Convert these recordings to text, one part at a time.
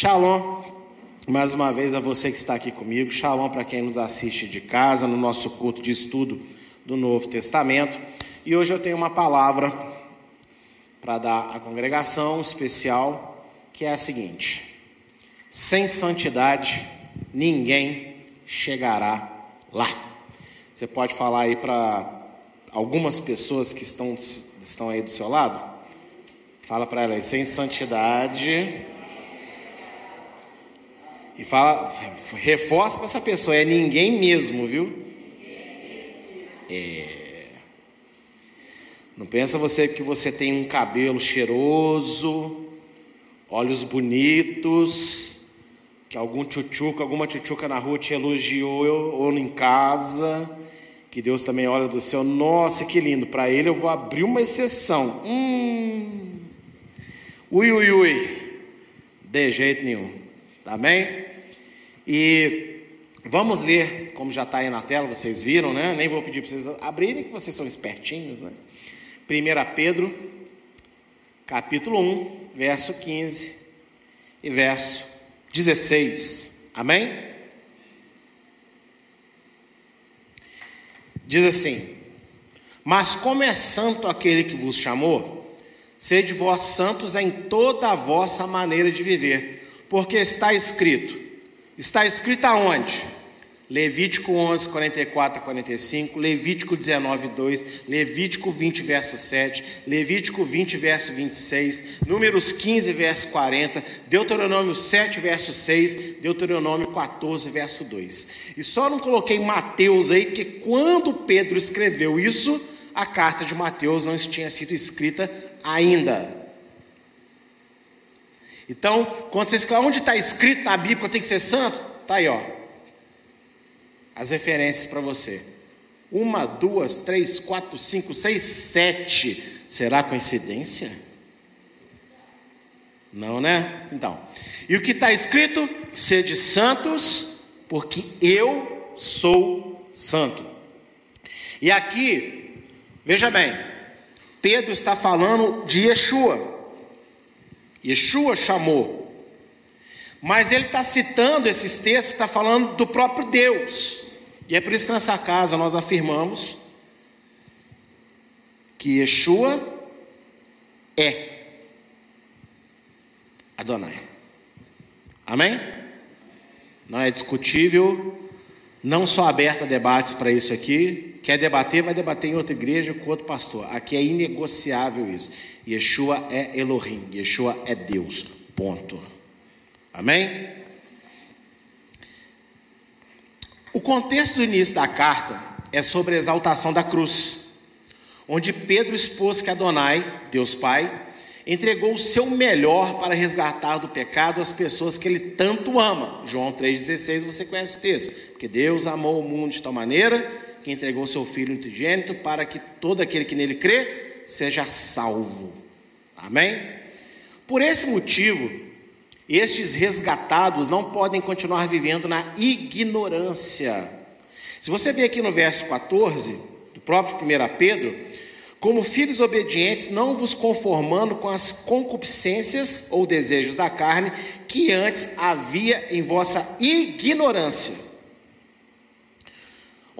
Shalom, mais uma vez a você que está aqui comigo. Shalom para quem nos assiste de casa, no nosso culto de estudo do Novo Testamento. E hoje eu tenho uma palavra para dar à congregação especial, que é a seguinte: sem santidade ninguém chegará lá. Você pode falar aí para algumas pessoas que estão aí do seu lado? Fala para ela aí, sem santidade. E fala, reforça para essa pessoa, é ninguém mesmo, viu? É. Não pensa você que você tem um cabelo cheiroso, olhos bonitos, que alguma tchutchuca na rua te elogiou ou em casa, que Deus também olha do céu, nossa, que lindo, para ele eu vou abrir uma exceção. De jeito nenhum, tá bem? E vamos ler, como já está aí na tela, vocês viram, né? Nem vou pedir para vocês abrirem, que vocês são espertinhos, né? 1 Pedro, capítulo 1, verso 15 e verso 16, amém? Diz assim: mas como é santo aquele que vos chamou, sede vós santos em toda a vossa maneira de viver, porque está escrito aonde? Levítico 11, 44 a 45, Levítico 19, 2, Levítico 20, verso 7, Levítico 20, verso 26, Números 15, verso 40, Deuteronômio 7, verso 6, Deuteronômio 14, verso 2. E só não coloquei Mateus aí, porque quando Pedro escreveu isso, a carta de Mateus não tinha sido escrita ainda. Então, quando vocês falam, onde está escrito na Bíblia tem que ser santo? Está aí, ó, as referências para você. 1, 2, 3, 4, 5, 6, 7. Será coincidência? Não, né? Então, e o que está escrito? Sede santos, porque eu sou santo. E aqui, veja bem, Pedro está falando de Yeshua. Yeshua chamou. Mas ele está citando esses textos, está falando do próprio Deus. E é por isso que nessa casa nós afirmamos que Yeshua é Adonai. Amém? Não é discutível, não sou aberto a debates para isso aqui. Quer debater, vai debater em outra igreja com outro pastor. Aqui é inegociável isso. Yeshua é Elohim, Yeshua é Deus, ponto. Amém? O contexto do início da carta é sobre a exaltação da cruz, onde Pedro expôs que Adonai, Deus Pai, entregou o seu melhor para resgatar do pecado as pessoas que ele tanto ama. João 3,16, você conhece o texto. Porque Deus amou o mundo de tal maneira que entregou o seu Filho unigênito para que todo aquele que nele crê seja salvo. Amém? Por esse motivo, estes resgatados não podem continuar vivendo na ignorância. Se você ver aqui no verso 14, do próprio 1 Pedro... como filhos obedientes, não vos conformando com as concupiscências ou desejos da carne, que antes havia em vossa ignorância,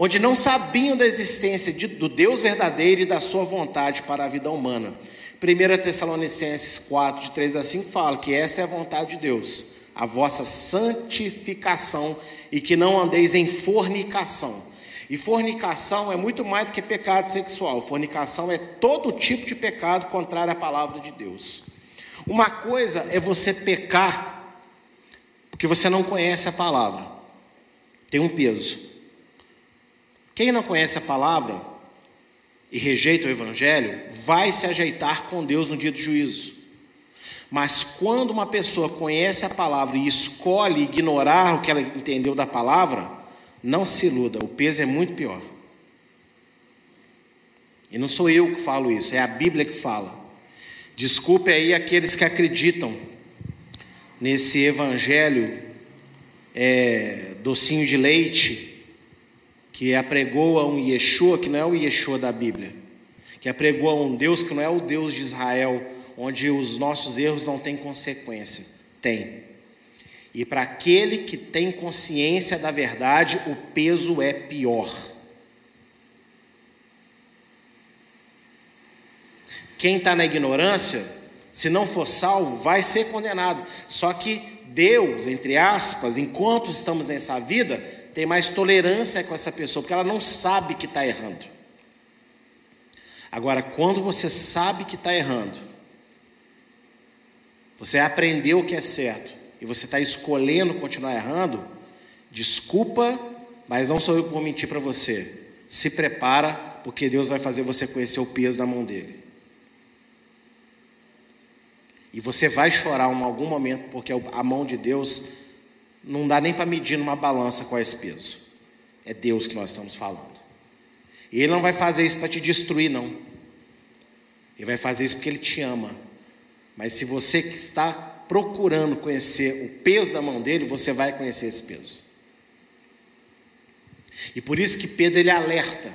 onde não sabiam da existência do Deus verdadeiro e da sua vontade para a vida humana. 1 Tessalonicenses 4, de 3 a 5, fala que essa é a vontade de Deus, a vossa santificação, e que não andeis em fornicação. E fornicação é muito mais do que pecado sexual. Fornicação é todo tipo de pecado contrário à palavra de Deus. Uma coisa é você pecar porque você não conhece a palavra. Tem um peso. Quem não conhece a palavra e rejeita o evangelho vai se ajeitar com Deus no dia do juízo. Mas quando uma pessoa conhece a palavra e escolhe ignorar o que ela entendeu da palavra, não se iluda, o peso é muito pior. E não sou eu que falo isso, é a Bíblia que fala. Desculpe aí aqueles que acreditam nesse evangelho docinho de leite, que apregoa um Yeshua que não é o Yeshua da Bíblia, que apregoa um Deus que não é o Deus de Israel, onde os nossos erros não têm consequência. Tem. E para aquele que tem consciência da verdade, o peso é pior. Quem está na ignorância, se não for salvo, vai ser condenado. Só que Deus, entre aspas, enquanto estamos nessa vida, tem mais tolerância com essa pessoa, porque ela não sabe que está errando. Agora, quando você sabe que está errando, você aprendeu o que é certo, e você está escolhendo continuar errando, desculpa, mas não sou eu que vou mentir para você. Se prepara, porque Deus vai fazer você conhecer o peso na mão dele. E você vai chorar em algum momento, porque a mão de Deus não dá nem para medir numa balança qual é esse peso. É Deus que nós estamos falando. E Ele não vai fazer isso para te destruir, não. Ele vai fazer isso porque Ele te ama. Mas se você que está procurando conhecer o peso da mão dele, você vai conhecer esse peso. E por isso que Pedro, ele alerta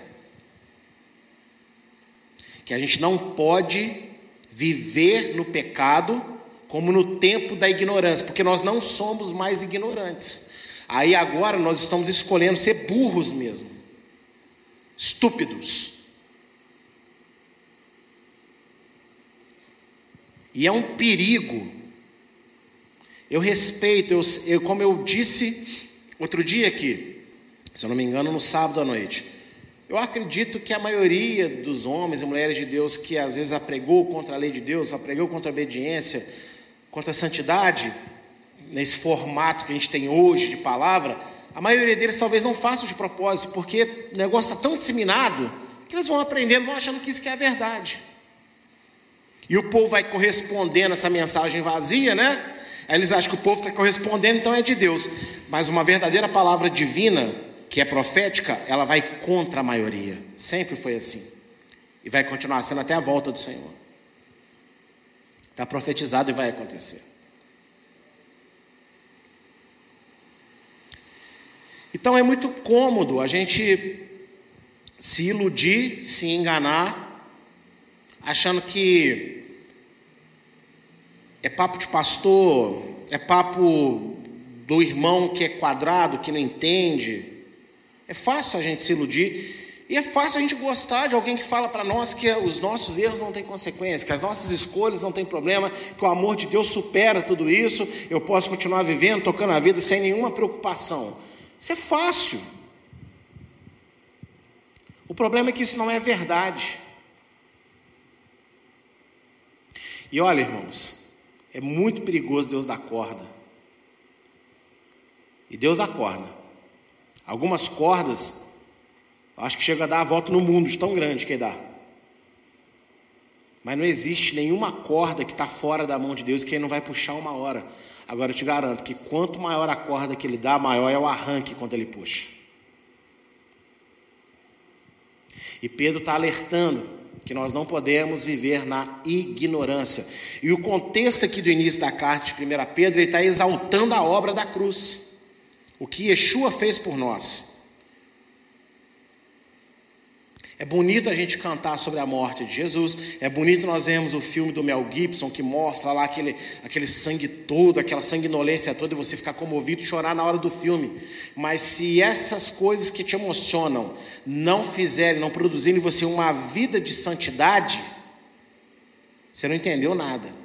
que a gente não pode viver no pecado como no tempo da ignorância, porque nós não somos mais ignorantes. Aí agora nós estamos escolhendo ser burros mesmo, estúpidos. E é um perigo. Eu respeito, como eu disse outro dia aqui, se eu não me engano, no sábado à noite, eu acredito que a maioria dos homens e mulheres de Deus que às vezes apregou contra a lei de Deus, apregou contra a obediência, contra a santidade, nesse formato que a gente tem hoje de palavra, a maioria deles talvez não faça de propósito, porque o negócio está tão disseminado que eles vão aprendendo, vão achando que isso que é a verdade. E o povo vai correspondendo a essa mensagem vazia, né? Aí eles acham que o povo está correspondendo, então é de Deus. Mas uma verdadeira palavra divina, que é profética, ela vai contra a maioria. Sempre foi assim. E vai continuar sendo até a volta do Senhor. Está profetizado e vai acontecer. Então é muito cômodo a gente se iludir, se enganar, achando que é papo de pastor, é papo do irmão que é quadrado, que não entende. É fácil a gente se iludir e é fácil a gente gostar de alguém que fala para nós que os nossos erros não têm consequência, que as nossas escolhas não têm problema, que o amor de Deus supera tudo isso, eu posso continuar vivendo, tocando a vida sem nenhuma preocupação. Isso é fácil. O problema é que isso não é verdade. E olha, irmãos, é muito perigoso Deus dar corda. E Deus dá corda. Algumas cordas, acho que chega a dar a volta no mundo, de tão grande que dá. Mas não existe nenhuma corda que está fora da mão de Deus que Ele não vai puxar uma hora. Agora eu te garanto que quanto maior a corda que Ele dá, maior é o arranque quando Ele puxa. E Pedro está alertando que nós não podemos viver na ignorância. E o contexto aqui do início da carta de 1 Pedro, ele está exaltando a obra da cruz, o que Yeshua fez por nós. É bonito a gente cantar sobre a morte de Jesus, é bonito nós vermos o filme do Mel Gibson, que mostra lá aquele sangue todo, aquela sanguinolência toda, e você ficar comovido e chorar na hora do filme. Mas se essas coisas que te emocionam não fizerem, não produzirem em você uma vida de santidade, você não entendeu nada.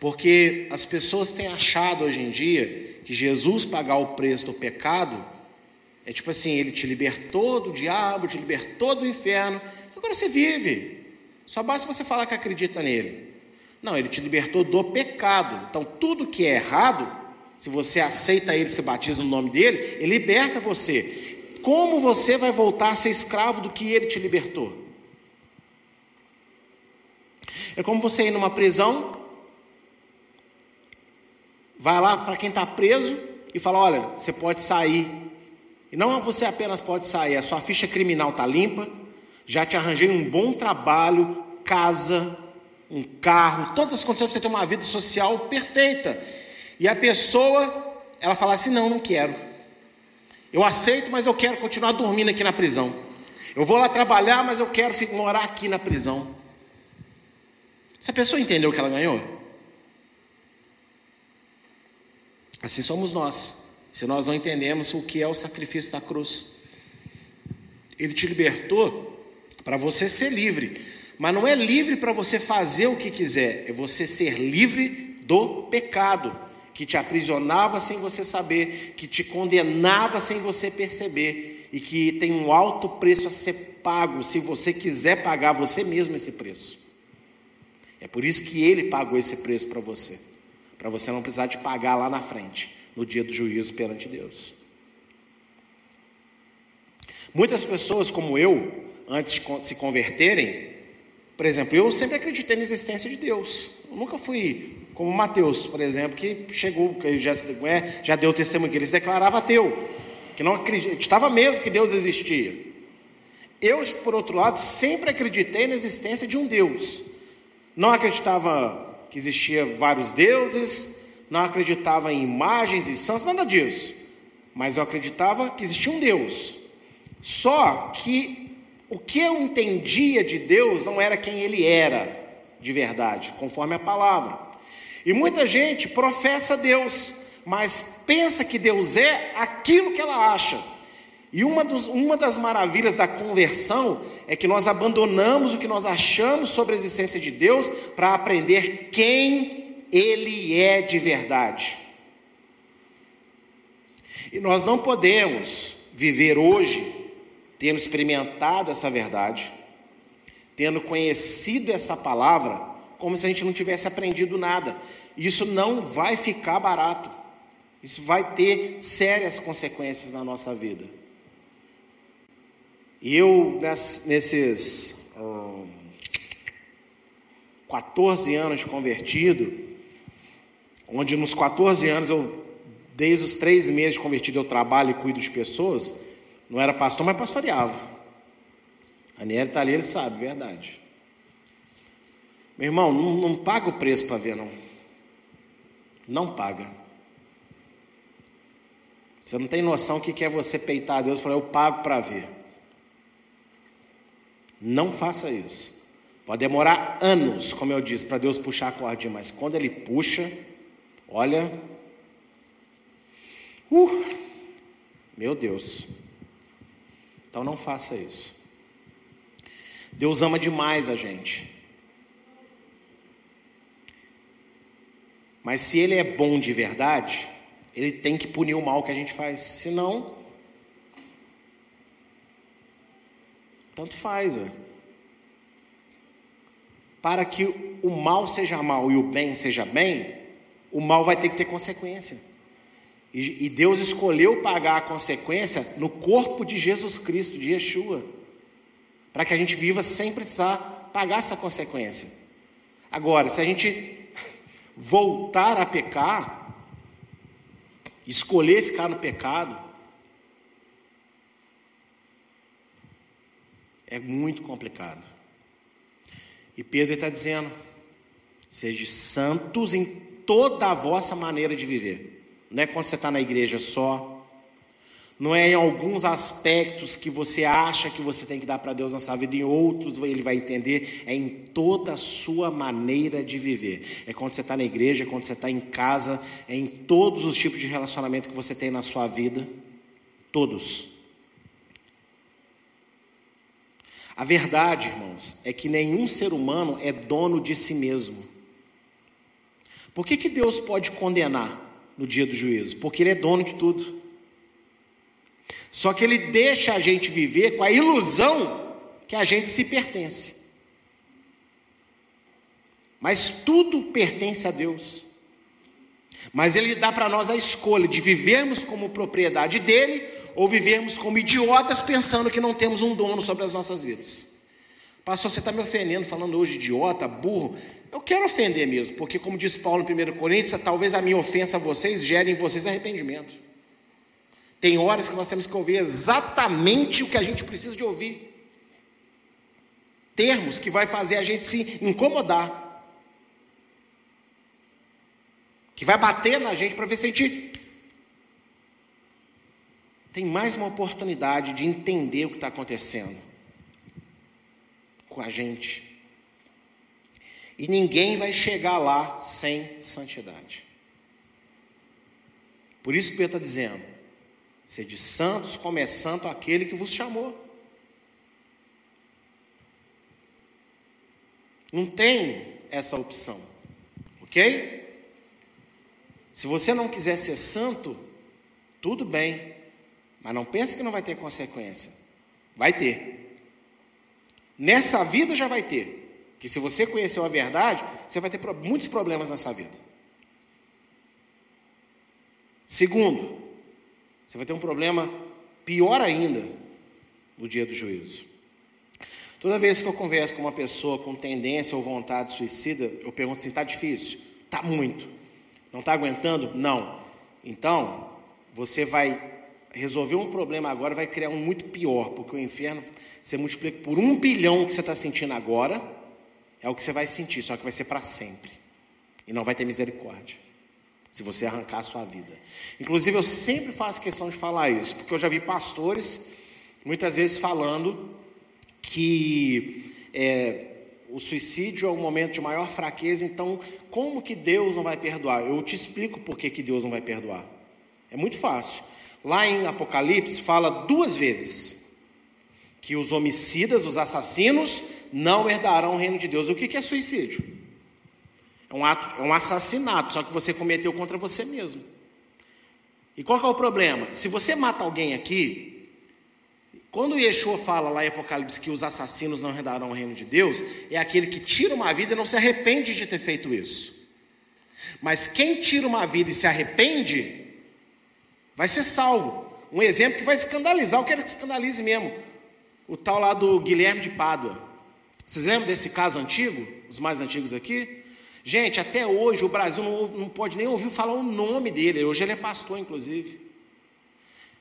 Porque as pessoas têm achado hoje em dia que Jesus pagar o preço do pecado é tipo assim, Ele te libertou do diabo, te libertou do inferno, agora você vive. Só basta você falar que acredita nele. Não, Ele te libertou do pecado. Então tudo que é errado, se você aceita Ele, se batiza no nome dEle, Ele liberta você. Como você vai voltar a ser escravo do que Ele te libertou? É como você ir numa prisão, vai lá para quem está preso e fala, olha, você pode sair. E não você apenas pode sair, a sua ficha criminal está limpa, já te arranjei um bom trabalho, casa, um carro, todas as condições para você ter uma vida social perfeita. E a pessoa, ela fala assim, não quero. Eu aceito, mas eu quero continuar dormindo aqui na prisão. Eu vou lá trabalhar, mas eu quero morar aqui na prisão. Essa pessoa entendeu o que ela ganhou? Assim somos nós, se nós não entendemos o que é o sacrifício da cruz. Ele te libertou para você ser livre, mas não é livre para você fazer o que quiser, é você ser livre do pecado, que te aprisionava sem você saber, que te condenava sem você perceber, e que tem um alto preço a ser pago, se você quiser pagar você mesmo esse preço. É por isso que ele pagou esse preço para você. Para você não precisar de pagar lá na frente, no dia do juízo perante Deus. Muitas pessoas como eu, antes de se converterem, por exemplo, eu sempre acreditei na existência de Deus. Eu nunca fui como Mateus, por exemplo, que chegou, que já deu testemunho que ele se declarava ateu, que não acreditava mesmo que Deus existia. Eu, por outro lado, sempre acreditei na existência de um Deus. Não acreditava que existia vários deuses, não acreditava em imagens e santos, nada disso, mas eu acreditava que existia um Deus. Só que o que eu entendia de Deus não era quem ele era de verdade, conforme a palavra. E muita gente professa Deus, mas pensa que Deus é aquilo que ela acha. E uma das maravilhas da conversão é que nós abandonamos o que nós achamos sobre a existência de Deus para aprender quem Ele é de verdade. E nós não podemos viver hoje tendo experimentado essa verdade, tendo conhecido essa palavra, como se a gente não tivesse aprendido nada. Isso não vai ficar barato. Isso vai ter sérias consequências na nossa vida. E eu, nesses 14 anos de convertido, onde nos 14 anos, desde os 3 meses de convertido, eu trabalho e cuido de pessoas, não era pastor, mas pastoreava. A Niele está ali, ele sabe, verdade. Meu irmão, não paga o preço para ver, não. Não paga. Você não tem noção o que é você peitar a Deus e falar, eu pago para ver. Não faça isso. Pode demorar anos, como eu disse, para Deus puxar a cordinha, mas quando Ele puxa, olha, meu Deus. Então não faça isso. Deus ama demais a gente. Mas se Ele é bom de verdade, Ele tem que punir o mal que a gente faz, senão tanto faz. Para que o mal seja mal e o bem seja bem, o mal vai ter que ter consequência. E Deus escolheu pagar a consequência no corpo de Jesus Cristo, de Yeshua, para que a gente viva sem precisar pagar essa consequência. Agora, se a gente voltar a pecar, escolher ficar no pecado, é muito complicado. E Pedro está dizendo, sejam santos em toda a vossa maneira de viver. Não é quando você está na igreja só, não é em alguns aspectos que você acha que você tem que dar para Deus na sua vida, em outros ele vai entender, é em toda a sua maneira de viver. É quando você está na igreja, é quando você está em casa, é em todos os tipos de relacionamento que você tem na sua vida, todos. A verdade, irmãos, é que nenhum ser humano é dono de si mesmo. Por que Deus pode condenar no dia do juízo? Porque Ele é dono de tudo. Só que Ele deixa a gente viver com a ilusão que a gente se pertence. Mas tudo pertence a Deus. Mas Ele dá para nós a escolha de vivermos como propriedade dEle ou vivermos como idiotas pensando que não temos um dono sobre as nossas vidas. Pastor, você está me ofendendo, falando hoje idiota, burro. Eu quero ofender mesmo, porque como diz Paulo em 1 Coríntios, talvez a minha ofensa a vocês gere em vocês arrependimento. Tem horas que nós temos que ouvir exatamente o que a gente precisa de ouvir. Termos que vai fazer a gente se incomodar, que vai bater na gente para ver se a gente tem mais uma oportunidade de entender o que está acontecendo com a gente. E ninguém vai chegar lá sem santidade. Por isso Pedro está dizendo, sede santos, como é santo aquele que vos chamou. Não tem essa opção, ok? Se você não quiser ser santo, tudo bem, mas não pense que não vai ter consequência. Vai ter. Nessa vida já vai ter. Que se você conheceu a verdade, você vai ter muitos problemas nessa vida. Segundo, você vai ter um problema pior ainda no dia do juízo. Toda vez que eu converso com uma pessoa com tendência ou vontade suicida, eu pergunto assim, está difícil? Está muito. Não está aguentando? Não. Então, você vai resolver um problema agora e vai criar um muito pior, porque o inferno, você multiplica por 1 bilhão que você está sentindo agora. É o que você vai sentir, só que vai ser para sempre. E não vai ter misericórdia, se você arrancar a sua vida. Inclusive, eu sempre faço questão de falar isso, porque eu já vi pastores, muitas vezes falando que o suicídio é o momento de maior fraqueza, então, como que Deus não vai perdoar? Eu te explico por que Deus não vai perdoar. É muito fácil. Lá em Apocalipse, fala 2 vezes... que os homicidas, os assassinos, não herdarão o reino de Deus. O que é suicídio? É um assassinato, só que você cometeu contra você mesmo. E qual que é o problema? Se você mata alguém aqui, quando Yeshua fala lá em Apocalipse que os assassinos não herdarão o reino de Deus, é aquele que tira uma vida e não se arrepende de ter feito isso. Mas quem tira uma vida e se arrepende, vai ser salvo. Um exemplo que vai escandalizar, eu quero que escandalize mesmo. O tal lá do Guilherme de Pádua. Vocês lembram desse caso antigo? Os mais antigos aqui? Gente, até hoje o Brasil não pode nem ouvir falar o nome dele. Hoje ele é pastor, inclusive.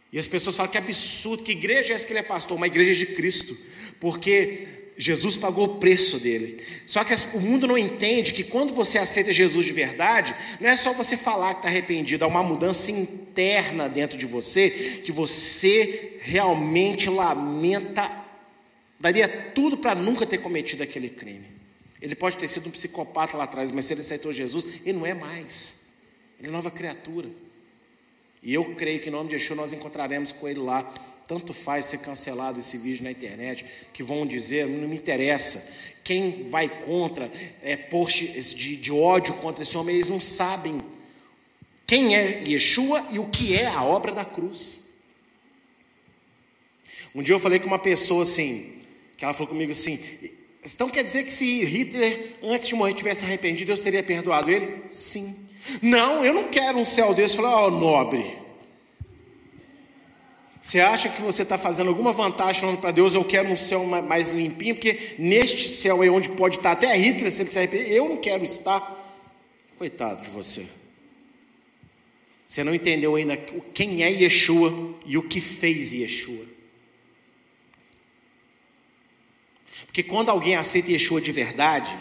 E as pessoas falam que absurdo, que igreja é essa que ele é pastor? Uma igreja de Cristo. Porque Jesus pagou o preço dele. Só que o mundo não entende que quando você aceita Jesus de verdade, não é só você falar que está arrependido, há uma mudança interna dentro de você, que você realmente lamenta, daria tudo para nunca ter cometido aquele crime. Ele pode ter sido um psicopata lá atrás, mas se ele aceitou Jesus, ele não é mais. Ele é nova criatura. E eu creio que em nome de Yeshua nós encontraremos com ele lá. Tanto faz ser cancelado esse vídeo na internet, que vão dizer, não me interessa. Quem vai contra posts de ódio contra esse homem, eles não sabem quem é Yeshua e o que é a obra da cruz. Um dia eu falei com uma pessoa assim, que ela falou comigo assim, então quer dizer que se Hitler, antes de morrer, tivesse arrependido, Deus teria perdoado ele? Sim. Não, eu não quero um céu desse. Eu falei, nobre, você acha que você está fazendo alguma vantagem falando para Deus, eu quero um céu mais limpinho, porque neste céu é onde pode estar até Hitler, se ele se arrepender, eu não quero estar. Coitado de você. Você não entendeu ainda quem é Yeshua e o que fez Yeshua. Porque quando alguém aceita Yeshua de verdade,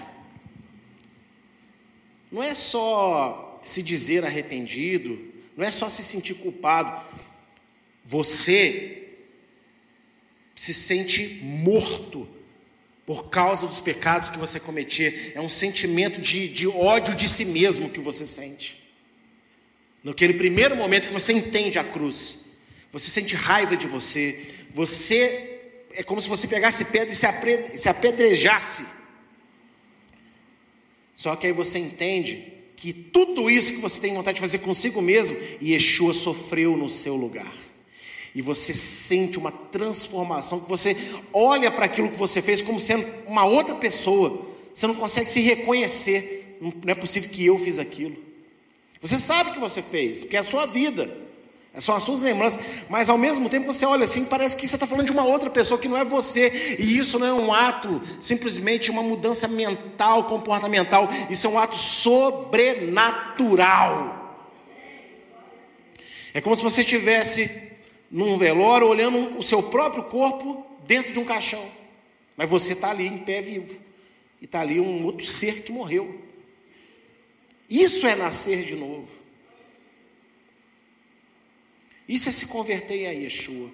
não é só se dizer arrependido, não é só se sentir culpado. Você se sente morto por causa dos pecados que você cometeu. É um sentimento de ódio de si mesmo que você sente. Naquele primeiro momento que você entende a cruz, você sente raiva de você. Você é como se você pegasse pedra e se apedrejasse. Só que aí você entende que tudo isso que você tem vontade de fazer consigo mesmo, Yeshua sofreu no seu lugar. E você sente uma transformação, que você olha para aquilo que você fez como sendo uma outra pessoa. Você não consegue se reconhecer. Não é possível que eu fiz aquilo. Você sabe o que você fez, porque é a sua vida, são as suas lembranças, mas ao mesmo tempo você olha assim, parece que você está falando de uma outra pessoa que não é você. E isso não é um ato, simplesmente uma mudança mental, comportamental. Isso é um ato sobrenatural. É como se você estivesse num velório, olhando o seu próprio corpo dentro de um caixão. Mas você está ali em pé vivo. E está ali um outro ser que morreu. Isso é nascer de novo. Isso é se converter a Yeshua.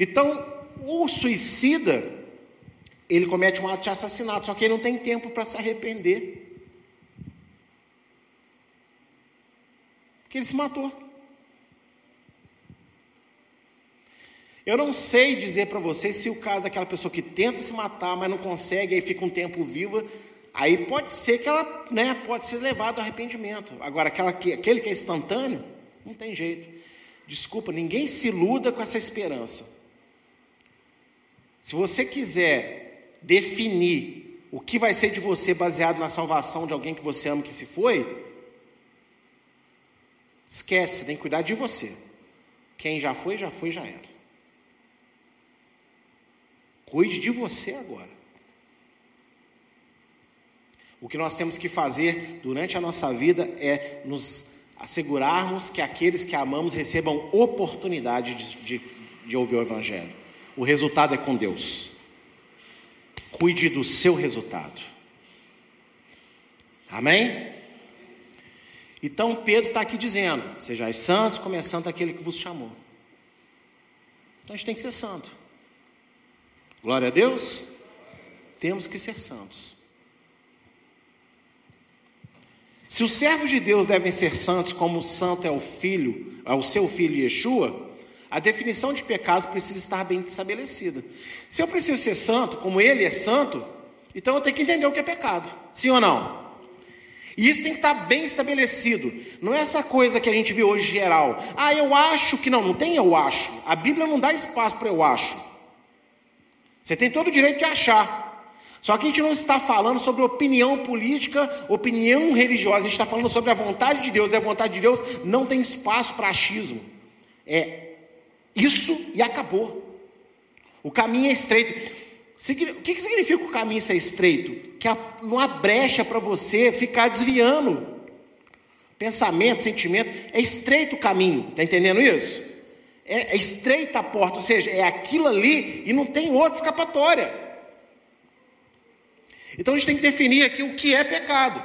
Então, o suicida, ele comete um ato de assassinato, só que ele não tem tempo para se arrepender. Porque ele se matou. Eu não sei dizer para vocês se o caso daquela pessoa que tenta se matar, mas não consegue, aí fica um tempo viva, aí pode ser que ela, né, pode ser levada ao arrependimento. Agora, aquele que é instantâneo, não tem jeito. Desculpa, ninguém se iluda com essa esperança. Se você quiser definir o que vai ser de você baseado na salvação de alguém que você ama que se foi, esquece, tem que cuidar de você. Quem já foi, já era. Cuide de você agora. O que nós temos que fazer durante a nossa vida é nos assegurarmos que aqueles que amamos recebam oportunidade de ouvir o Evangelho. O resultado é com Deus. Cuide do seu resultado. Amém? Então Pedro está aqui dizendo: sejais santos, como é santo aquele que vos chamou. Então a gente tem que ser santo. Glória a Deus, temos que ser santos. Se os servos de Deus devem ser santos, como o santo é o filho, é o seu filho Yeshua, a definição de pecado precisa estar bem estabelecida. Se eu preciso ser santo, como ele é santo, então eu tenho que entender o que é pecado, sim ou não? E isso tem que estar bem estabelecido. Não é essa coisa que a gente vê hoje geral. Ah, eu acho que não tem eu acho. A Bíblia não dá espaço para eu acho. Você tem todo o direito de achar. Só que a gente não está falando sobre opinião política, opinião religiosa. A gente está falando sobre a vontade de Deus. E a vontade de Deus não tem espaço para achismo. É isso e acabou. O caminho é estreito. O que significa o caminho ser estreito? Que não há brecha para você ficar desviando. Pensamento, sentimento. É estreito o caminho. Está entendendo isso? É estreita a porta, ou seja, é aquilo ali e não tem outra escapatória. Então a gente tem que definir aqui o que é pecado,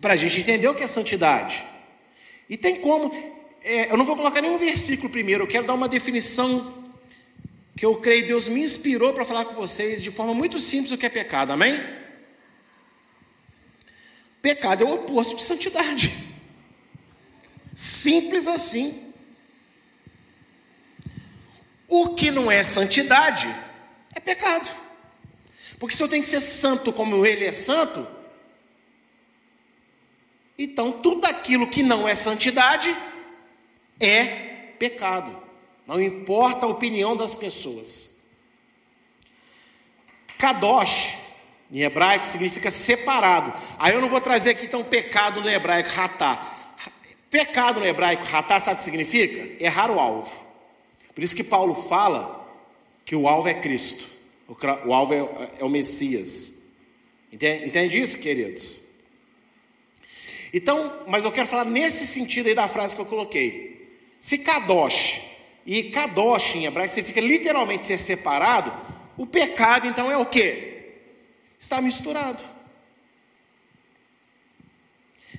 para a gente entender o que é santidade. E tem como, eu não vou colocar nenhum versículo primeiro, eu quero dar uma definição que eu creio Deus me inspirou para falar com vocês de forma muito simples o que é pecado, amém? Pecado é o oposto de santidade. Simples assim. O que não é santidade é pecado. Porque se eu tenho que ser santo como ele é santo, então tudo aquilo que não é santidade é pecado. Não importa a opinião das pessoas. Kadosh, em hebraico, significa separado. Aí eu não vou trazer aqui então pecado no hebraico, Hatá. Pecado no hebraico, Hatá, sabe o que significa? Errar o alvo. Por isso que Paulo fala que o alvo é Cristo, o alvo é o Messias. Entende isso, queridos? Então, mas eu quero falar nesse sentido aí da frase que eu coloquei. Se Kadosh, e Kadosh em hebraico significa literalmente ser separado, o pecado então é o quê? Está misturado.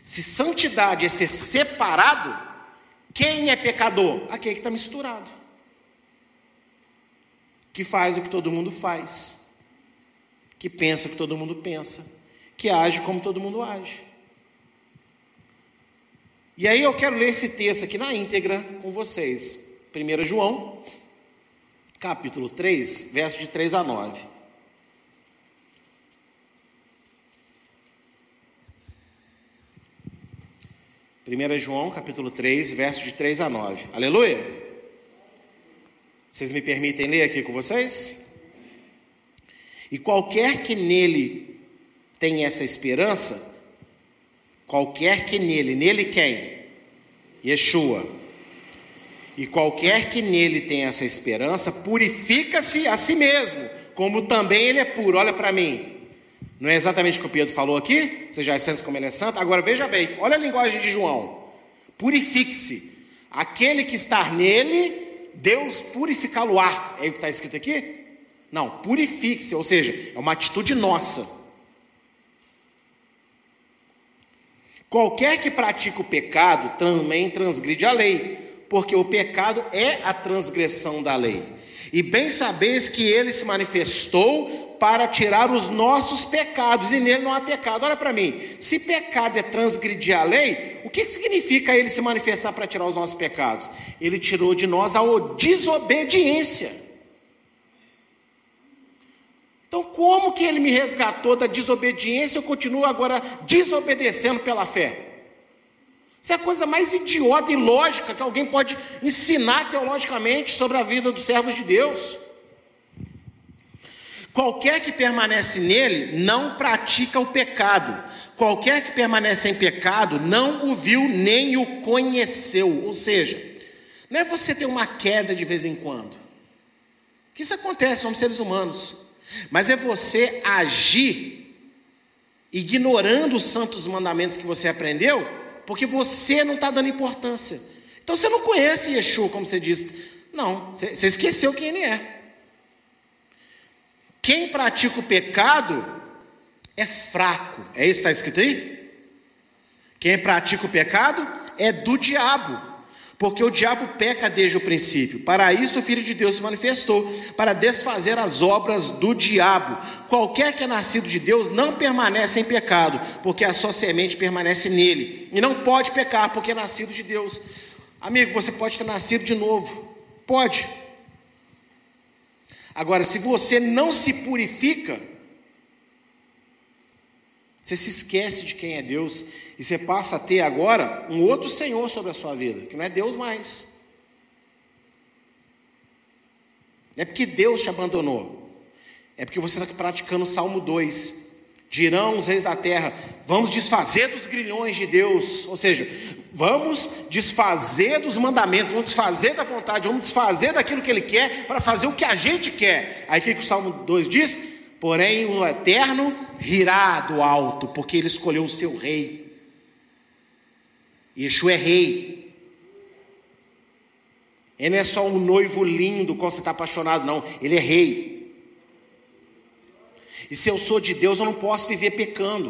Se santidade é ser separado, quem é pecador? Aquele que está misturado, que faz o que todo mundo faz, que pensa o que todo mundo pensa, que age como todo mundo age. E aí eu quero ler esse texto aqui na íntegra com vocês. 1 João, capítulo 3, verso de 3 a 9. Aleluia! Vocês me permitem ler aqui com vocês? E qualquer que nele tem essa esperança, qualquer que nele quem? Yeshua. E qualquer que nele tem essa esperança, purifica-se a si mesmo, como também ele é puro. Olha para mim, não é exatamente o que o Pedro falou aqui? Sejais santos como ele é santo. Agora veja bem, olha a linguagem de João. Purifique-se. Aquele que está nele, Deus purificá-lo-á, é o que está escrito aqui? Não, purifique-se, ou seja, é uma atitude nossa. Qualquer que pratica o pecado também transgride a lei, porque o pecado é a transgressão da lei. E bem sabeis que ele se manifestou para tirar os nossos pecados, e nele não há pecado. Olha para mim, se pecado é transgredir a lei, o que significa ele se manifestar para tirar os nossos pecados? Ele tirou de nós a desobediência. Então, como que ele me resgatou da desobediência, eu continuo agora desobedecendo pela fé? Isso é a coisa mais idiota e lógica que alguém pode ensinar teologicamente sobre a vida dos servos de Deus. Qualquer que permanece nele não pratica o pecado. Qualquer que permanece em pecado não o viu nem o conheceu. Ou seja, não é você ter uma queda de vez em quando. Que isso acontece, somos seres humanos. Mas é você agir ignorando os santos mandamentos que você aprendeu, porque você não está dando importância. Então você não conhece Yeshua, como você disse. Não, você esqueceu quem ele é. Quem pratica o pecado é fraco. É isso que está escrito aí? Quem pratica o pecado é do diabo, porque o diabo peca desde o princípio. Para isso o Filho de Deus se manifestou, para desfazer as obras do diabo. Qualquer que é nascido de Deus não permanece em pecado, porque a sua semente permanece nele. E não pode pecar, porque é nascido de Deus. Amigo, você pode ter nascido de novo. Pode. Agora, se você não se purifica, você se esquece de quem é Deus, e você passa a ter agora um outro senhor sobre a sua vida, que não é Deus mais. Não é porque Deus te abandonou, é porque você está praticando o Salmo 2, dirão os reis da terra, vamos desfazer dos grilhões de Deus, ou seja, vamos desfazer dos mandamentos, vamos desfazer da vontade, vamos desfazer daquilo que ele quer, para fazer o que a gente quer. Aí o que o Salmo 2 diz? Porém, o Eterno rirá do alto, porque ele escolheu o seu rei. Yeshua é rei. Ele não é só um noivo lindo, qual você está apaixonado, não. Ele é rei. E se eu sou de Deus, eu não posso viver pecando.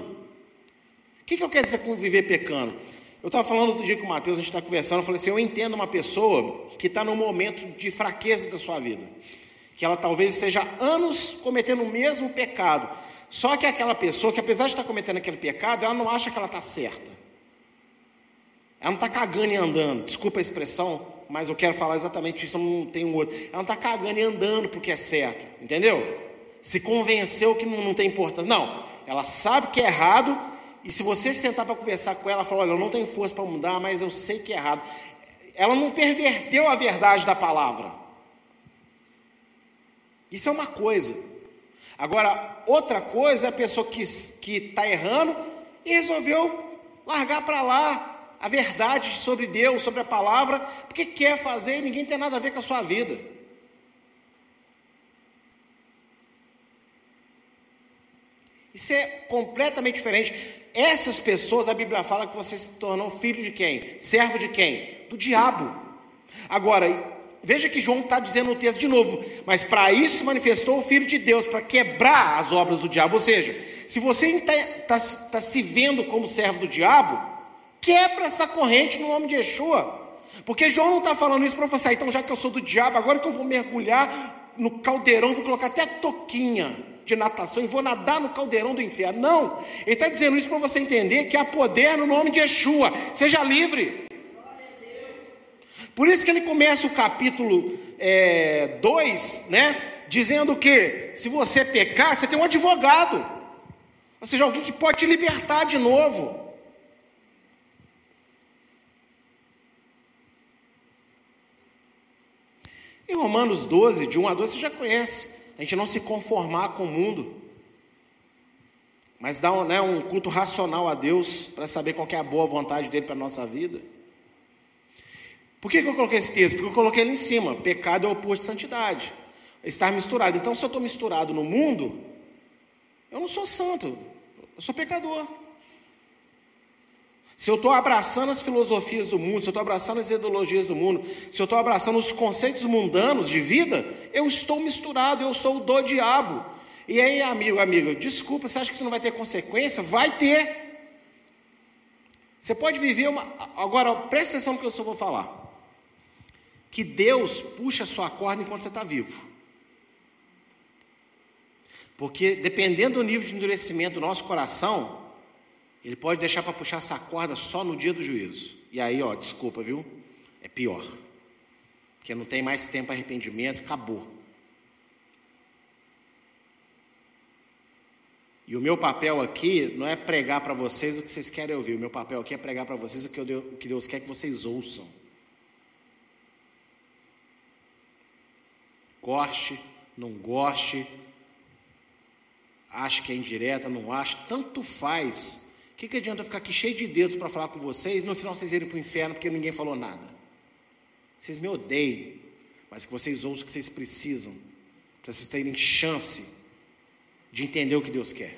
O que eu quero dizer com viver pecando? Eu estava falando outro dia com o Mateus, a gente está conversando, eu falei assim, eu entendo uma pessoa que está num momento de fraqueza da sua vida, que ela talvez seja anos cometendo o mesmo pecado, só que aquela pessoa que apesar de estar cometendo aquele pecado, ela não acha que ela está certa, ela não está cagando e andando, desculpa a expressão, mas eu quero falar exatamente isso, não tem um outro, ela não está cagando e andando porque é certo, entendeu? Se convenceu que não tem importância, não, ela sabe que é errado, e se você sentar para conversar com ela, falar, olha, eu não tenho força para mudar, mas eu sei que é errado, ela não perverteu a verdade da palavra. Isso é uma coisa. Agora, outra coisa é a pessoa que está errando e resolveu largar para lá a verdade sobre Deus, sobre a palavra, porque quer fazer e ninguém tem nada a ver com a sua vida. Isso é completamente diferente. Essas pessoas, a Bíblia fala que você se tornou filho de quem? Servo de quem? Do diabo. Agora, veja que João está dizendo no texto de novo, mas para isso se manifestou o Filho de Deus, para quebrar as obras do diabo. Ou seja, se você está se vendo como servo do diabo, quebra essa corrente no nome de Yeshua, porque João não está falando isso para você, então já que eu sou do diabo, agora que eu vou mergulhar no caldeirão, vou colocar até toquinha de natação e vou nadar no caldeirão do inferno. Não, ele está dizendo isso para você entender que há poder no nome de Yeshua, seja livre. Por isso que ele começa o capítulo 2, né, dizendo que se você pecar, você tem um advogado, ou seja, alguém que pode te libertar de novo. Em Romanos 12, de 1 a 12, você já conhece, a gente não se conformar com o mundo, mas dar um culto racional a Deus, para saber qual que é a boa vontade dele para a nossa vida. Por que eu coloquei esse texto? Porque eu coloquei ele em cima. Pecado é o oposto de santidade. Estar misturado. Então, se eu estou misturado no mundo, eu não sou santo. Eu sou pecador. Se eu estou abraçando as filosofias do mundo, se eu estou abraçando as ideologias do mundo, se eu estou abraçando os conceitos mundanos de vida, eu estou misturado, eu sou do diabo. E aí, amigo, amiga, desculpa, você acha que isso não vai ter consequência? Vai ter. Você pode viver uma... Agora, presta atenção no que eu só vou falar. Que Deus puxa a sua corda enquanto você está vivo. Porque dependendo do nível de endurecimento do nosso coração, ele pode deixar para puxar essa corda só no dia do juízo. E aí, ó, desculpa, viu? É pior. Porque não tem mais tempo para arrependimento, acabou. E o meu papel aqui não é pregar para vocês o que vocês querem ouvir. O meu papel aqui é pregar para vocês o que Deus quer que vocês ouçam. Goste, não goste, acho que é indireta, não acho, tanto faz. O que adianta eu ficar aqui cheio de dedos para falar com vocês e no final vocês irem para o inferno porque ninguém falou nada? Vocês me odeiam, mas que vocês ouçam o que vocês precisam, para vocês terem chance de entender o que Deus quer.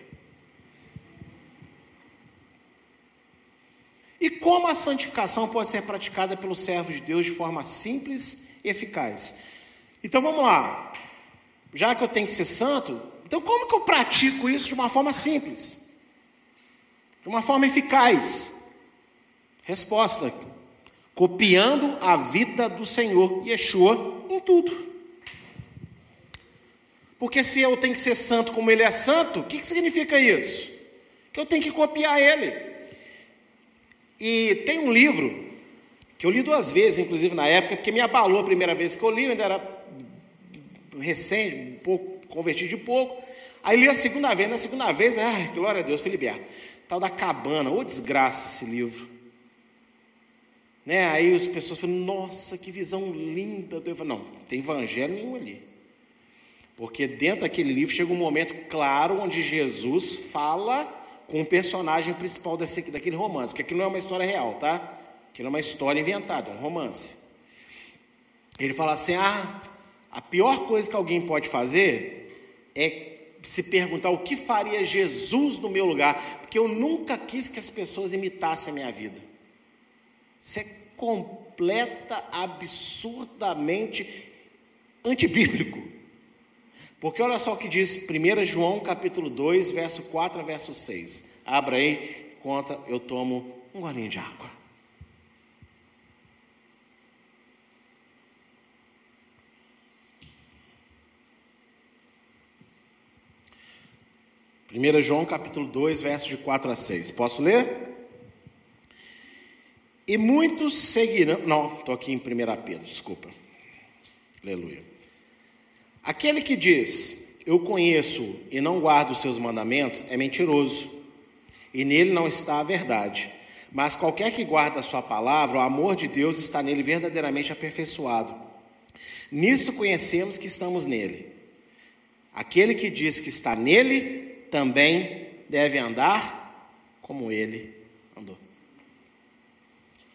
E como a santificação pode ser praticada pelo servo de Deus de forma simples e eficaz? Então vamos lá, já que eu tenho que ser santo, então como que eu pratico isso de uma forma simples? De uma forma eficaz? Resposta: copiando a vida do Senhor Yeshua em tudo. Porque se eu tenho que ser santo como ele é santo, o que significa isso? Que eu tenho que copiar ele. E tem um livro que eu li 2 vezes, inclusive na época, porque me abalou a primeira vez que eu li, eu ainda era recente, um pouco, converti de pouco. Aí li a segunda vez, na segunda vez, ai, glória a Deus, fui liberto. Tal da Cabana, ô desgraça esse livro. Né? Aí as pessoas falam, nossa, que visão linda do evangelho. Não, não tem evangelho nenhum ali. Porque dentro daquele livro chega um momento claro onde Jesus fala com o personagem principal daquele romance. Porque aquilo não é uma história real, tá? Aquilo é uma história inventada, um romance. Ele fala assim, a pior coisa que alguém pode fazer é se perguntar o que faria Jesus no meu lugar. Porque eu nunca quis que as pessoas imitassem a minha vida. Isso é completa, absurdamente antibíblico. Porque olha só o que diz 1 João capítulo 2, verso 4 a verso 6. Abra aí, conta, eu tomo um golinho de água. Primeira João capítulo 2, verso de 4 a 6. Posso ler? E muitos seguirão... Não, estou aqui em 1 Pedro, desculpa. Aleluia. Aquele que diz, eu conheço e não guardo os seus mandamentos, é mentiroso, e nele não está a verdade. Mas qualquer que guarda a sua palavra, o amor de Deus está nele verdadeiramente aperfeiçoado. Nisto conhecemos que estamos nele. Aquele que diz que está nele, também deve andar como ele andou.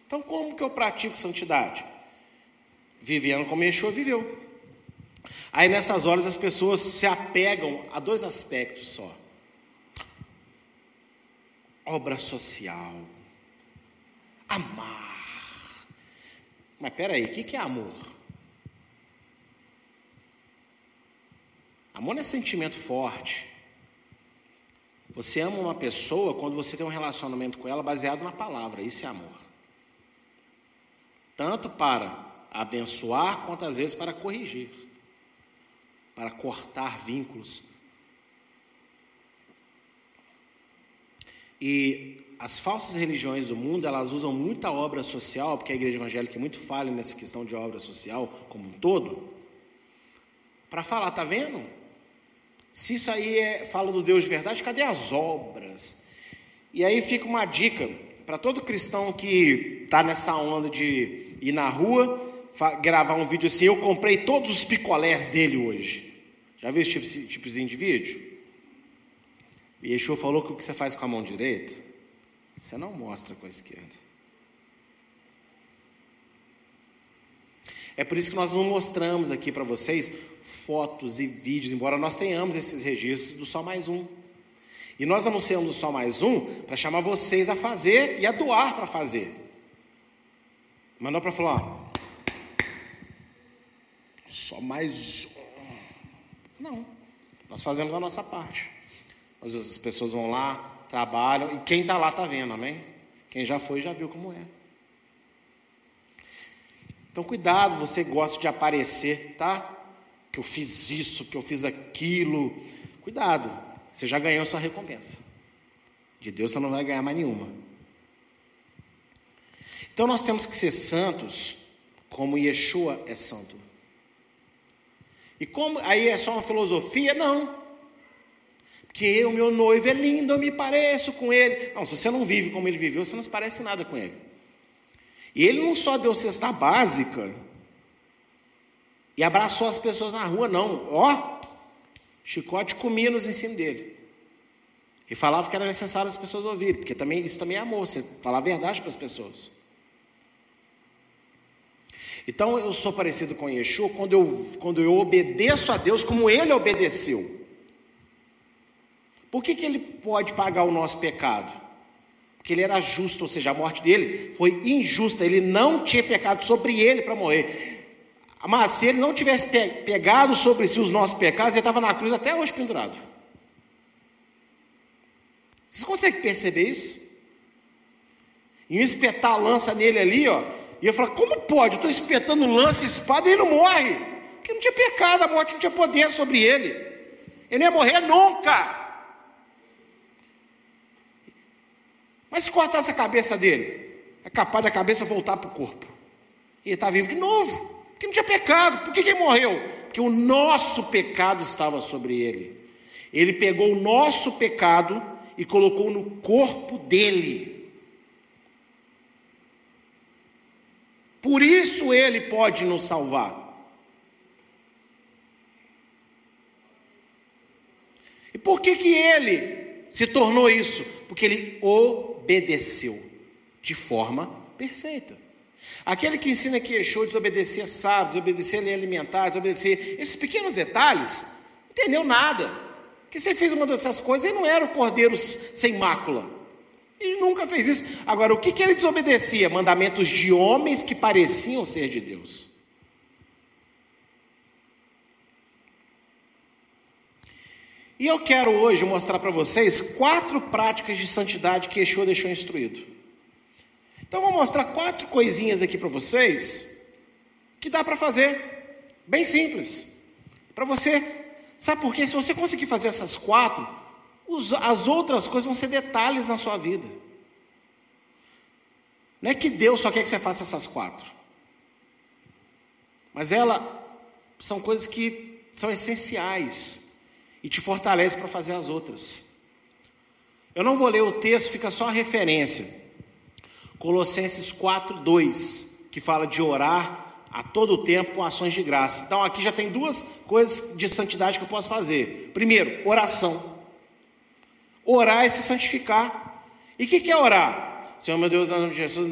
Então, como que eu pratico santidade? Vivendo como Yeshua viveu. Aí nessas horas as pessoas se apegam a 2 aspectos só. Obra social. Amar. Mas peraí, o que é amor? Amor não é sentimento forte. Você ama uma pessoa quando você tem um relacionamento com ela baseado na palavra. Isso é amor. Tanto para abençoar, quanto às vezes para corrigir. Para cortar vínculos. E as falsas religiões do mundo, elas usam muita obra social, porque a igreja evangélica é muito falha nessa questão de obra social como um todo, para falar, tá vendo? Se isso aí fala do Deus de verdade, cadê as obras? E aí fica uma dica para todo cristão que está nessa onda de ir na rua, gravar um vídeo assim, eu comprei todos os picolés dele hoje. Já viu esse tipozinho de vídeo? E Yeshua falou que o que você faz com a mão direita, você não mostra com a esquerda. É por isso que nós não mostramos aqui para vocês fotos e vídeos, embora nós tenhamos esses registros do Só Mais Um. E nós anunciamos o Só Mais Um para chamar vocês a fazer e a doar para fazer. Mas não para falar, só mais um. Não. Nós fazemos a nossa parte. As pessoas vão lá, trabalham, e quem está lá está vendo, amém? Quem já foi, já viu como é. Então, cuidado, você gosta de aparecer, tá? Que eu fiz isso, que eu fiz aquilo. Cuidado, você já ganhou sua recompensa. De Deus você não vai ganhar mais nenhuma. Então nós temos que ser santos como Yeshua é santo. E como aí é só uma filosofia? Não. Porque o meu noivo é lindo, eu me pareço com ele. Não, se você não vive como ele viveu, você não se parece nada com ele. E ele não só deu cesta básica e abraçou as pessoas na rua, não. Ó, chicote comia nos ensinos dele. E falava que era necessário as pessoas ouvirem, porque também, isso também é amor, você falar a verdade para as pessoas. Então, eu sou parecido com Yeshua quando eu obedeço a Deus como ele obedeceu. Por que que ele pode pagar o nosso pecado? Porque ele era justo, ou seja, a morte dele foi injusta. Ele não tinha pecado sobre ele para morrer. Mas se ele não tivesse pegado sobre si os nossos pecados, ele estava na cruz até hoje pendurado. Vocês conseguem perceber isso? E eu espetar a lança nele ali, ó. E eu falo, como pode? Eu estou espetando lança, espada e ele não morre. Porque não tinha pecado, a morte não tinha poder sobre ele. Ele não ia morrer nunca. Mas se cortasse a cabeça dele, é capaz da cabeça voltar para o corpo. E ele está vivo de novo. Porque não tinha pecado. Por que ele morreu? Porque o nosso pecado estava sobre ele. Ele pegou o nosso pecado e colocou no corpo dele. Por isso ele pode nos salvar. E por que ele se tornou isso? Porque ele obedeceu de forma perfeita. Aquele que ensina que Yeshua desobedecer sábado, desobedecer lei alimentar, desobedecer esses pequenos detalhes, não entendeu nada. Que você fez uma dessas coisas, ele não era o cordeiro sem mácula. Ele nunca fez isso. Agora, o que que ele desobedecia? Mandamentos de homens que pareciam ser de Deus. E eu quero hoje mostrar para vocês 4 práticas de santidade que Yeshua deixou instruído. Então, vou mostrar 4 coisinhas aqui para vocês, que dá para fazer, bem simples. Para você, sabe por quê? Se você conseguir fazer essas 4, as outras coisas vão ser detalhes na sua vida. Não é que Deus só quer que você faça essas 4. Mas elas são coisas que são essenciais. E te fortalece para fazer as outras. Eu não vou ler o texto, fica só a referência. Colossenses 4:2, que fala de orar a todo o tempo com ações de graça. Então aqui já tem 2 coisas de santidade que eu posso fazer. Primeiro, oração. Orar é se santificar. E o que é orar? Senhor meu Deus, em nome de Jesus,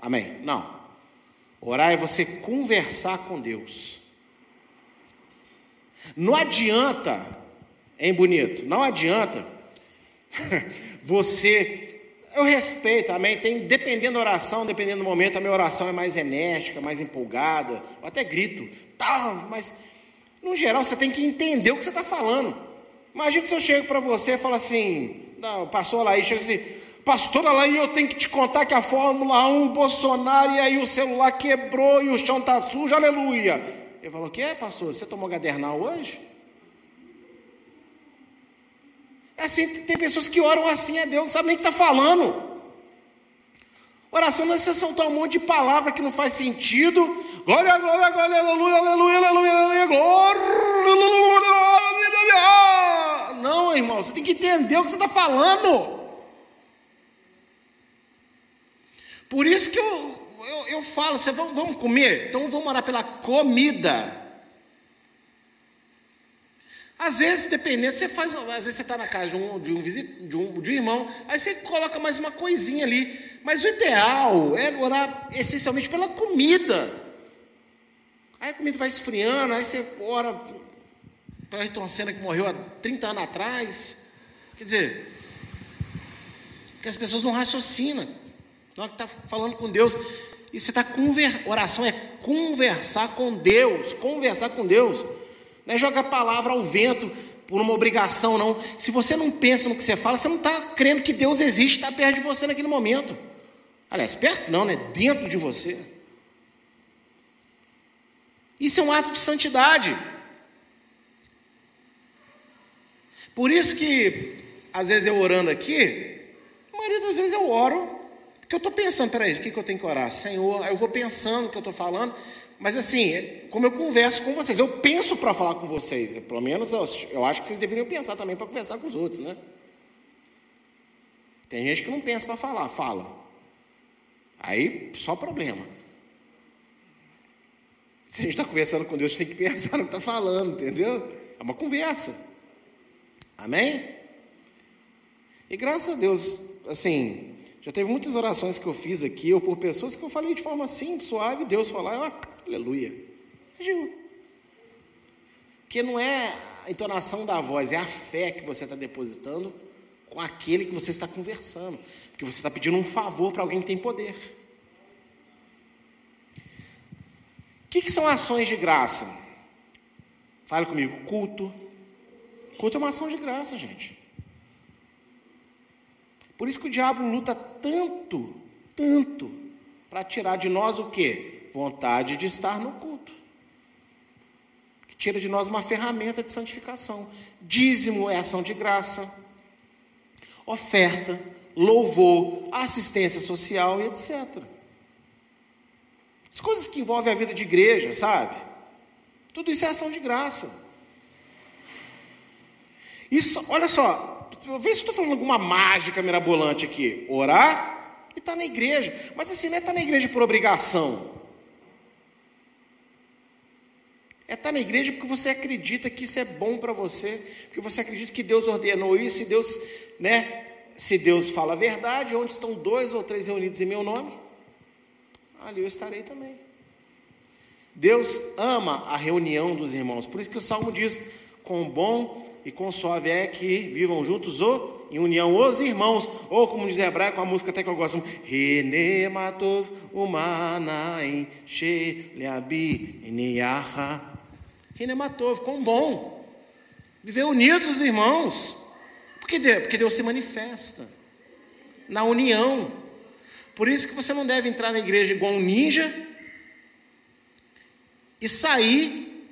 amém. Não. Orar é você conversar com Deus. Não adianta, hein, bonito? Não adianta você, eu respeito, amém? Tem, dependendo da oração, dependendo do momento, a minha oração é mais enérgica, mais empolgada, eu até grito, tá, mas no geral você tem que entender o que você está falando. Imagina se eu chego para você e falo assim, não, pastor Alaí, chega assim, pastor Alaí, eu tenho que te contar que a Fórmula 1, o Bolsonaro, e aí o celular quebrou e o chão está sujo, aleluia. Ele falou, o que é, pastor? Você tomou gadernal hoje? É assim, tem pessoas que oram assim a Deus, não sabe nem o que está falando. Oração não é você soltar um monte de palavra que não faz sentido. Glória, glória, glória, aleluia, aleluia, aleluia, aleluia, glória. Não, irmão, você tem que entender o que você está falando. Por isso que eu falo, você vamos comer? Então vamos orar pela comida. Às vezes, dependendo, você faz, às vezes você está na casa de um irmão, aí você coloca mais uma coisinha ali, mas o ideal é orar essencialmente pela comida. Aí a comida vai esfriando, aí você ora pela Ayrton Senna que morreu há 30 anos atrás, quer dizer, porque as pessoas não raciocinam, na hora que está falando com Deus. E você está oração é conversar com Deus, Não é jogar a palavra ao vento por uma obrigação, não. Se você não pensa no que você fala, você não está crendo que Deus existe, está perto de você naquele momento. Aliás, perto não, né? Dentro de você. Isso é um ato de santidade. Por isso que, às vezes eu orando aqui, a maioria das vezes eu oro, porque eu estou pensando, peraí, o que eu tenho que orar? Senhor, eu vou pensando o que eu estou falando, mas assim, como eu converso com vocês, eu penso para falar com vocês, pelo menos eu acho que vocês deveriam pensar também para conversar com os outros, né? Tem gente que não pensa para falar, fala. Aí, só problema. Se a gente está conversando com Deus, a gente tem que pensar no que está falando, entendeu? É uma conversa. Amém? E graças a Deus, assim, já teve muitas orações que eu fiz aqui, ou por pessoas que eu falei de forma simples, suave, Deus falar, eu, aleluia. Agiu. Porque não é a entonação da voz, é a fé que você está depositando com aquele que você está conversando. Porque você está pedindo um favor para alguém que tem poder. O que são ações de graça? Fala comigo, culto. Culto é uma ação de graça, gente. Por isso que o diabo luta tanto, tanto, para tirar de nós o quê? Vontade de estar no culto. Que tira de nós uma ferramenta de santificação. Dízimo é ação de graça. Oferta, louvor, assistência social e etc. As coisas que envolvem a vida de igreja, sabe? Tudo isso é ação de graça. Isso, olha só, vê se eu estou falando alguma mágica mirabolante aqui. Orar e estar na igreja. Mas assim, não é estar na igreja por obrigação. É estar na igreja porque você acredita que isso é bom para você, porque você acredita que Deus ordenou isso e Deus, né? Se Deus fala a verdade, onde estão 2 ou 3 reunidos em meu nome, ali eu estarei também. Deus ama a reunião dos irmãos. Por isso que o Salmo diz, quão bom e quão suave é que vivam juntos ou em união os irmãos. Ou como diz hebraico, a música até que eu gosto, Renematov, Manai, Sheliabi, Niyaha. Renematov, quão bom viver unidos os irmãos. Porque Deus se manifesta na união. Por isso que você não deve entrar na igreja igual um ninja e sair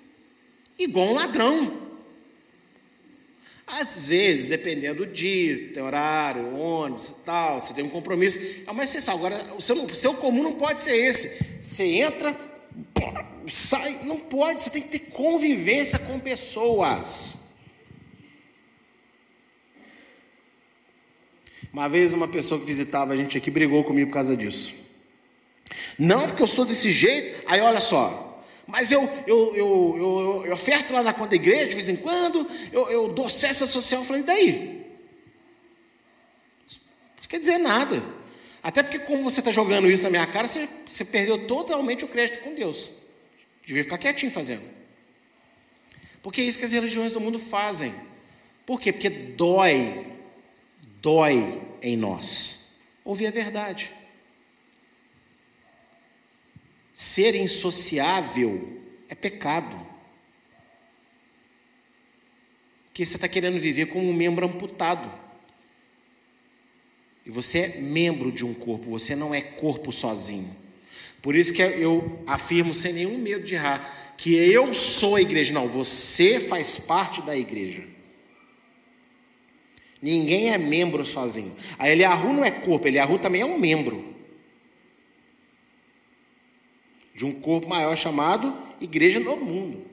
igual um ladrão. Às vezes, dependendo do dia, tem horário, ônibus e tal, você tem um compromisso, é uma exceção. Agora, o seu comum não pode ser esse. Você entra, sai, não pode, você tem que ter convivência com pessoas. Uma vez uma pessoa que visitava a gente aqui brigou comigo por causa disso. Não, porque eu sou desse jeito, aí olha só, mas eu oferto lá na conta da igreja de vez em quando, eu dou cesta social, eu falei, e daí? Isso quer dizer nada. Até porque como você está jogando isso na minha cara, você perdeu totalmente o crédito com Deus. Devia ficar quietinho fazendo. Porque é isso que as religiões do mundo fazem. Por quê? Porque dói em nós ouvir a verdade. Ser insociável é pecado, porque você está querendo viver como um membro amputado, e você é membro de um corpo, você não é corpo sozinho. Por isso que eu afirmo sem nenhum medo de errar, que eu sou a igreja. Não, você faz parte da igreja. Ninguém é membro sozinho. A Eliahu não é corpo, a Eliahu também é um membro de um corpo maior chamado igreja no mundo.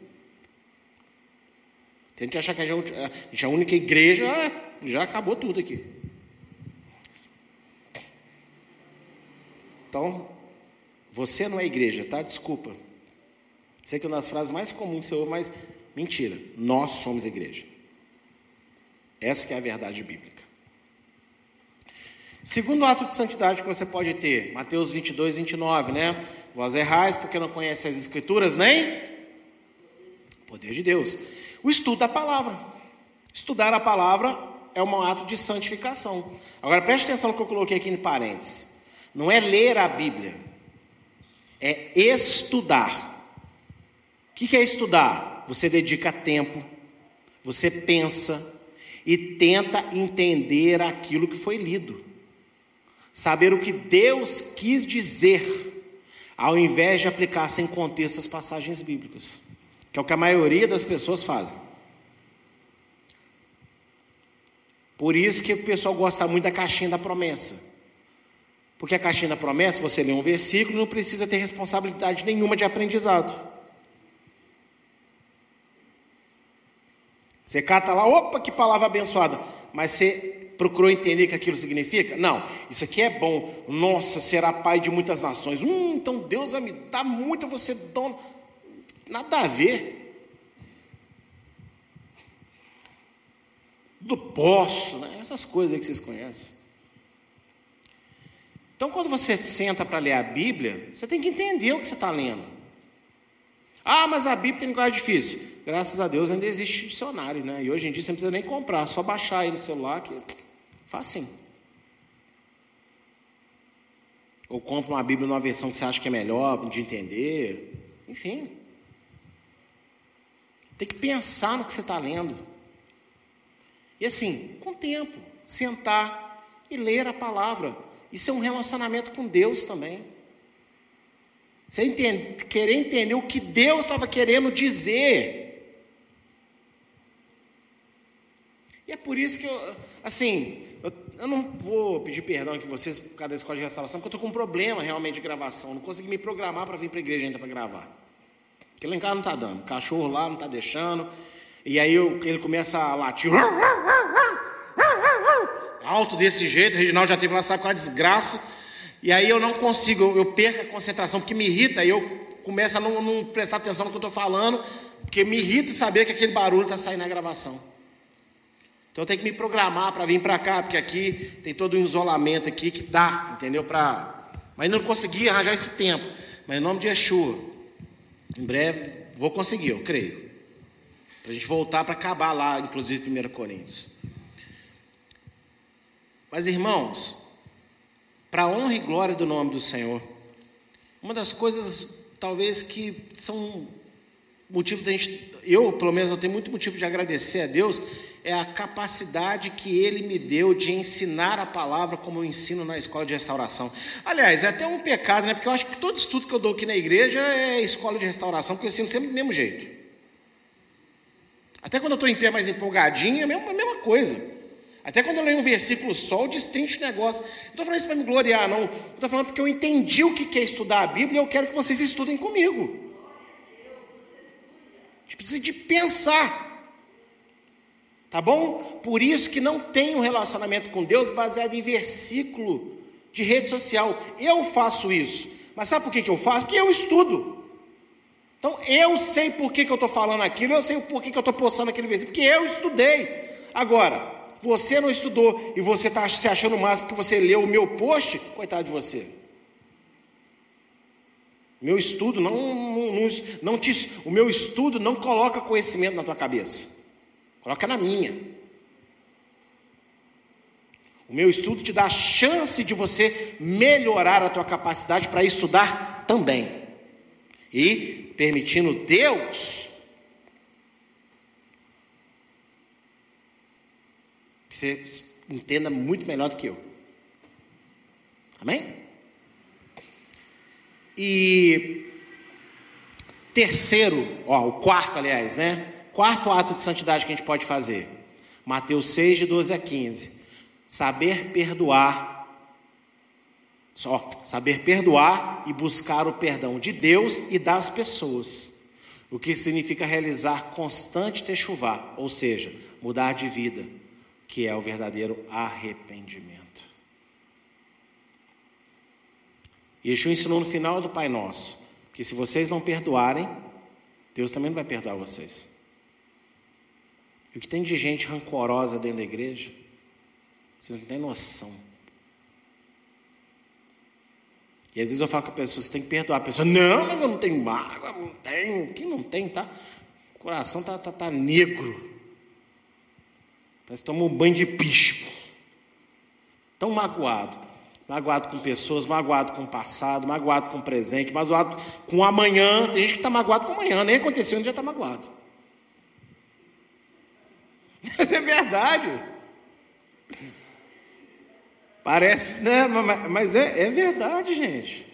Se a gente achar que a gente é a única igreja, já acabou tudo aqui. Então, você não é igreja, tá? Desculpa. Sei que é uma das frases mais comuns que você ouve, mas mentira. Nós somos igreja. Essa que é a verdade bíblica. Segundo ato de santidade que você pode ter, Mateus 22, 29, né? Vós errais porque não conheceis as escrituras, nem o poder de Deus. O estudo da palavra. Estudar a palavra é um ato de santificação. Agora, preste atenção no que eu coloquei aqui em parênteses. Não é ler a Bíblia, é estudar. O que é estudar? Você dedica tempo, você pensa, e tenta entender aquilo que foi lido. Saber o que Deus quis dizer, ao invés de aplicar sem contexto as passagens bíblicas. Que é o que a maioria das pessoas fazem. Por isso que o pessoal gosta muito da caixinha da promessa. Porque a caixinha da promessa, você lê um versículo, não precisa ter responsabilidade nenhuma de aprendizado. Você cata lá, opa, que palavra abençoada. Mas você procurou entender o que aquilo significa? Não, isso aqui é bom. Nossa, será pai de muitas nações. Então Deus vai me dar muito, eu vou ser dono. Nada a ver. Do poço, né? Essas coisas aí que vocês conhecem. Então, quando você senta para ler a Bíblia, você tem que entender o que você está lendo. Ah, mas a Bíblia tem linguagem difícil. Graças a Deus ainda existe dicionário, né? E hoje em dia você não precisa nem comprar, só baixar aí no celular que facinho. Ou compra uma Bíblia numa versão que você acha que é melhor de entender. Enfim. Tem que pensar no que você está lendo. E assim, com o tempo, sentar e ler a palavra. Isso é um relacionamento com Deus também. Você querer entender o que Deus estava querendo dizer. E é por isso que eu, assim, eu não vou pedir perdão aqui a vocês por causa da escola de restauração, porque eu estou com um problema realmente de gravação. Eu não consegui me programar para vir para a igreja ainda para gravar. Porque lá em casa não está dando. O cachorro lá não está deixando. E aí ele começa a latir alto desse jeito. O Reginaldo já teve lá, sabe, com a desgraça. E aí eu não consigo, eu perco a concentração, porque me irrita. E eu começo a não prestar atenção no que eu estou falando, porque me irrita saber que aquele barulho está saindo na gravação. Então eu tenho que me programar para vir para cá, porque aqui tem todo um isolamento aqui que dá, entendeu? Mas não consegui arranjar esse tempo. Mas em nome de Yeshua, em breve vou conseguir, eu creio. Para a gente voltar para acabar lá, inclusive 1 Coríntios. Mas, irmãos, para a honra e glória do nome do Senhor, uma das coisas, talvez, que são motivo da gente... Eu, pelo menos, eu tenho muito motivo de agradecer a Deus, é a capacidade que Ele me deu de ensinar a palavra como eu ensino na escola de restauração. Aliás, é até um pecado, né? Porque eu acho que todo estudo que eu dou aqui na igreja é escola de restauração, porque eu ensino sempre do mesmo jeito. Até quando eu estou em pé mais empolgadinho, é a mesma coisa. Até quando eu leio um versículo só, eu destrincho o negócio. Não estou falando isso para me gloriar, não. Eu estou falando porque eu entendi o que é estudar a Bíblia e eu quero que vocês estudem comigo. A gente precisa de pensar. Tá bom? Por isso que não tem um relacionamento com Deus baseado em versículo de rede social. Eu faço isso. Mas sabe por que eu faço? Porque eu estudo. Então, eu sei por que eu estou falando aquilo, eu sei por que eu estou postando aquele versículo, porque eu estudei. Agora, você não estudou e você está se achando mais porque você leu o meu post, coitado de você. Meu estudo o meu estudo não coloca conhecimento na tua cabeça, coloca na minha. O meu estudo te dá a chance de você melhorar a tua capacidade para estudar também. E, permitindo Deus, que você entenda muito melhor do que eu. Amém? E quarto ato de santidade que a gente pode fazer. Mateus 6, de 12 a 15. Saber perdoar e buscar o perdão de Deus e das pessoas, o que significa realizar constante teshuvá, ou seja, mudar de vida, que é o verdadeiro arrependimento. Yeshua ensinou no final do Pai Nosso, que se vocês não perdoarem, Deus também não vai perdoar vocês. E o que tem de gente rancorosa dentro da igreja, vocês não têm noção. E às vezes eu falo com a pessoa, você tem que perdoar. A pessoa, não, mas eu não tenho mágoa, não tenho. Quem não tem, tá? O coração tá negro. Parece que tomou um banho de pisco. Tão magoado. Magoado com pessoas, magoado com o passado, magoado com o presente, magoado com o amanhã. Tem gente que tá magoado com o amanhã, nem aconteceu, ainda já tá magoado. Mas é verdade. Parece, né? Mas é verdade, gente.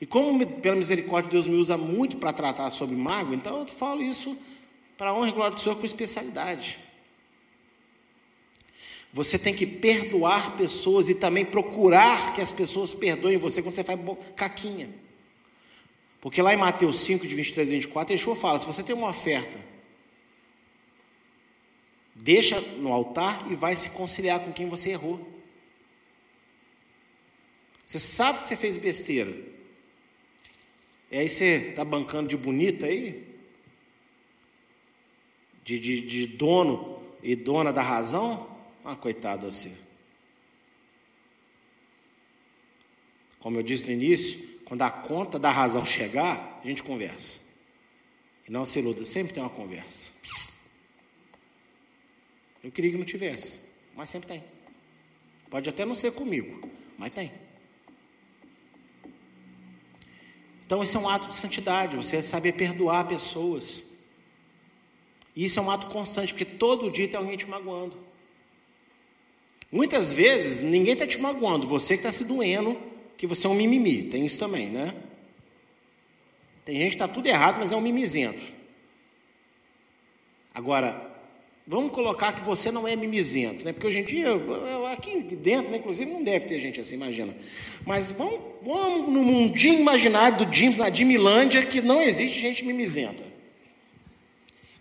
E como, pela misericórdia, Deus me usa muito para tratar sobre mágoa, então eu falo isso para a honra e glória do Senhor com especialidade. Você tem que perdoar pessoas e também procurar que as pessoas perdoem você quando você faz caquinha. Porque lá em Mateus 5, de 23 a 24, Yeshua fala, se você tem uma oferta, deixa no altar e vai se conciliar com quem você errou. Você sabe que você fez besteira. E aí você está bancando de bonita aí? De dono e dona da razão? Ah, coitado assim. Como eu disse no início, quando a conta da razão chegar, a gente conversa. E não se iluda, sempre tem uma conversa. Eu queria que não tivesse, mas sempre tem. Pode até não ser comigo, mas tem. Então, esse é um ato de santidade, você é saber perdoar pessoas. E isso é um ato constante, porque todo dia tem alguém te magoando. Muitas vezes, ninguém está te magoando, você que está se doendo, que você é um mimimi, tem isso também, né? Tem gente que está tudo errado, mas é um mimizento. Agora, vamos colocar que você não é mimizento, né? Porque hoje em dia, aqui dentro, né, inclusive, não deve ter gente assim, imagina. Mas vamos no mundinho imaginário do Jim, na Jimilândia, que não existe gente mimizenta.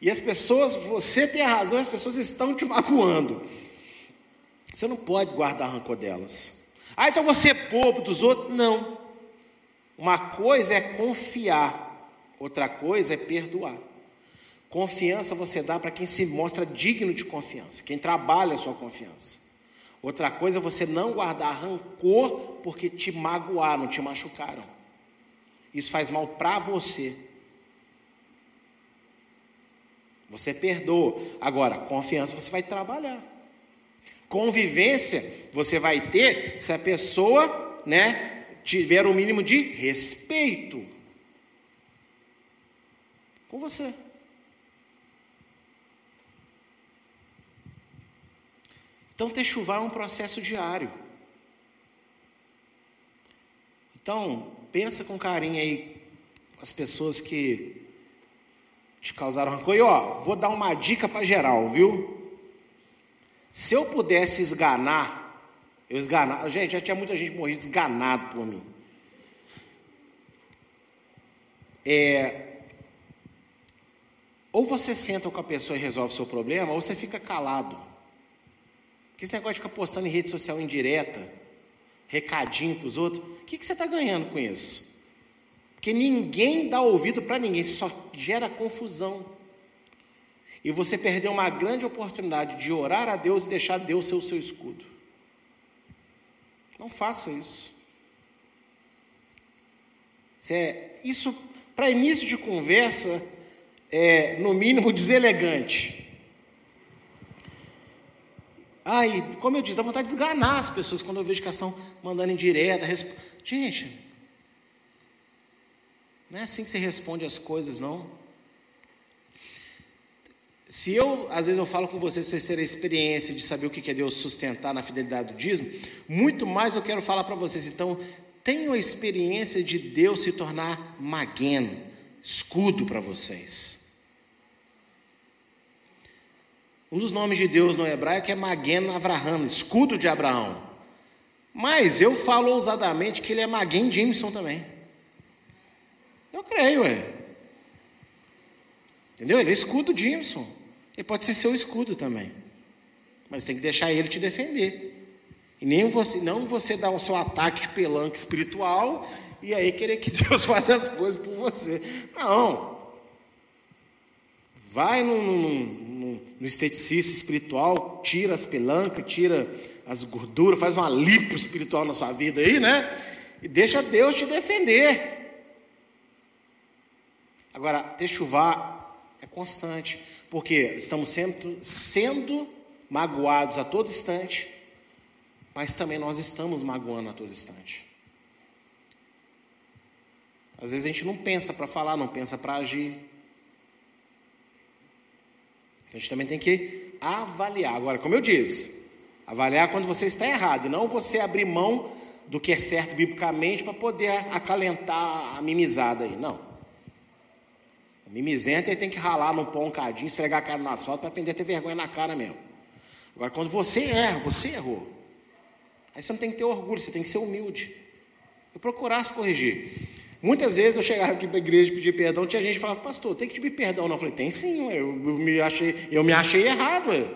E as pessoas, você tem a razão, as pessoas estão te magoando. Você não pode guardar rancor delas. Ah, então você é bobo dos outros? Não. Uma coisa é confiar, outra coisa é perdoar. Confiança você dá para quem se mostra digno de confiança, quem trabalha a sua confiança. Outra coisa é você não guardar rancor porque te magoaram, te machucaram. Isso faz mal para você. Você perdoa. Agora, confiança você vai trabalhar. Convivência você vai ter se a pessoa, né, tiver o mínimo de respeito com você. Então, teshuvá é um processo diário. Então, pensa com carinho aí as pessoas que te causaram rancor. E, ó, vou dar uma dica para geral, viu? Se eu pudesse esganar, eu esganar. Gente, já tinha muita gente morrendo esganado por mim. Ou você senta com a pessoa e resolve o seu problema, ou você fica calado. Porque esse negócio de ficar postando em rede social indireta, recadinho para os outros, o que você está ganhando com isso? Porque ninguém dá ouvido para ninguém, isso só gera confusão. E você perdeu uma grande oportunidade de orar a Deus e deixar Deus ser o seu escudo. Não faça isso. Isso, para início de conversa, é, no mínimo, deselegante. Ai, como eu disse, dá vontade de esganar as pessoas quando eu vejo que elas estão mandando indireta. Gente, não é assim que você responde as coisas, não. Se eu, às vezes eu falo com vocês, vocês terem a experiência de saber o que é Deus sustentar na fidelidade do dízimo, muito mais eu quero falar para vocês. Então, tenham a experiência de Deus se tornar Magen, escudo para vocês. Um dos nomes de Deus no hebraico é Magen Avraham, escudo de Abraão. Mas eu falo ousadamente que ele é Magen Jimson também. Eu creio, entendeu? Ele é escudo de Jimson. Ele pode ser seu escudo também. Mas tem que deixar ele te defender. E nem você, não você dar o seu ataque de pelanca espiritual e aí querer que Deus faça as coisas por você. Não. Vai no esteticista espiritual, tira as pelancas, tira as gorduras, faz uma lipo espiritual na sua vida aí, né? E deixa Deus te defender. Agora, teshuvá é constante, porque estamos sendo magoados a todo instante, mas também nós estamos magoando a todo instante. Às vezes a gente não pensa para falar, não pensa para agir. A gente também tem que avaliar. Agora, como eu disse, avaliar quando você está errado, e não você abrir mão do que é certo biblicamente para poder acalentar a mimizada aí, não. Mimizento, ele tem que ralar no pão um cadinho, esfregar a cara no asfalto para aprender a ter vergonha na cara mesmo. Agora, quando você erra, você errou. Aí você não tem que ter orgulho, você tem que ser humilde. E procurar se corrigir. Muitas vezes eu chegava aqui para a igreja e pedia perdão, tinha gente que falava, pastor, tem que te pedir perdão. Não, eu falei, tem sim, eu me achei errado. Por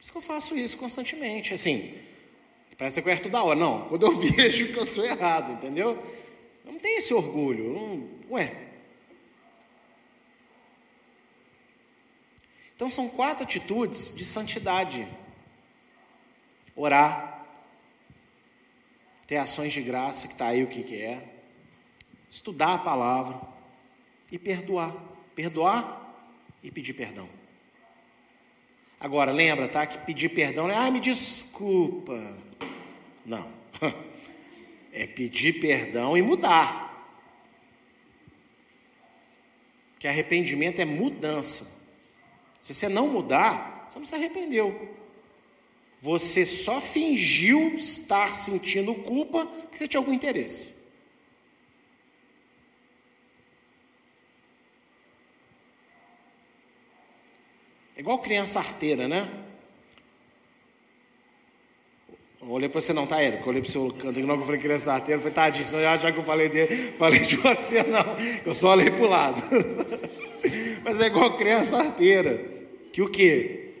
isso que eu faço isso constantemente, assim. Parece que eu erro toda hora, não. Quando eu vejo que eu estou errado, entendeu? Eu não tenho esse orgulho. Então, são 4 atitudes de santidade. Orar. Ter ações de graça, que está aí o que é. Estudar a palavra. E perdoar. Perdoar e pedir perdão. Agora, lembra, tá? Que pedir perdão não é, me desculpa. Não. É pedir perdão e mudar. Que arrependimento é mudança. Se você não mudar, você não se arrependeu. Você só fingiu estar sentindo culpa porque você tinha algum interesse. É igual criança arteira, né? Eu olhei para você, não, tá, Érico? Eu olhei para o seu canto, não, que eu falei criança arteira, eu falei, tadinho, já que eu falei dele, falei de você, não. Eu só olhei para o lado. Mas é igual criança arteira, que o quê?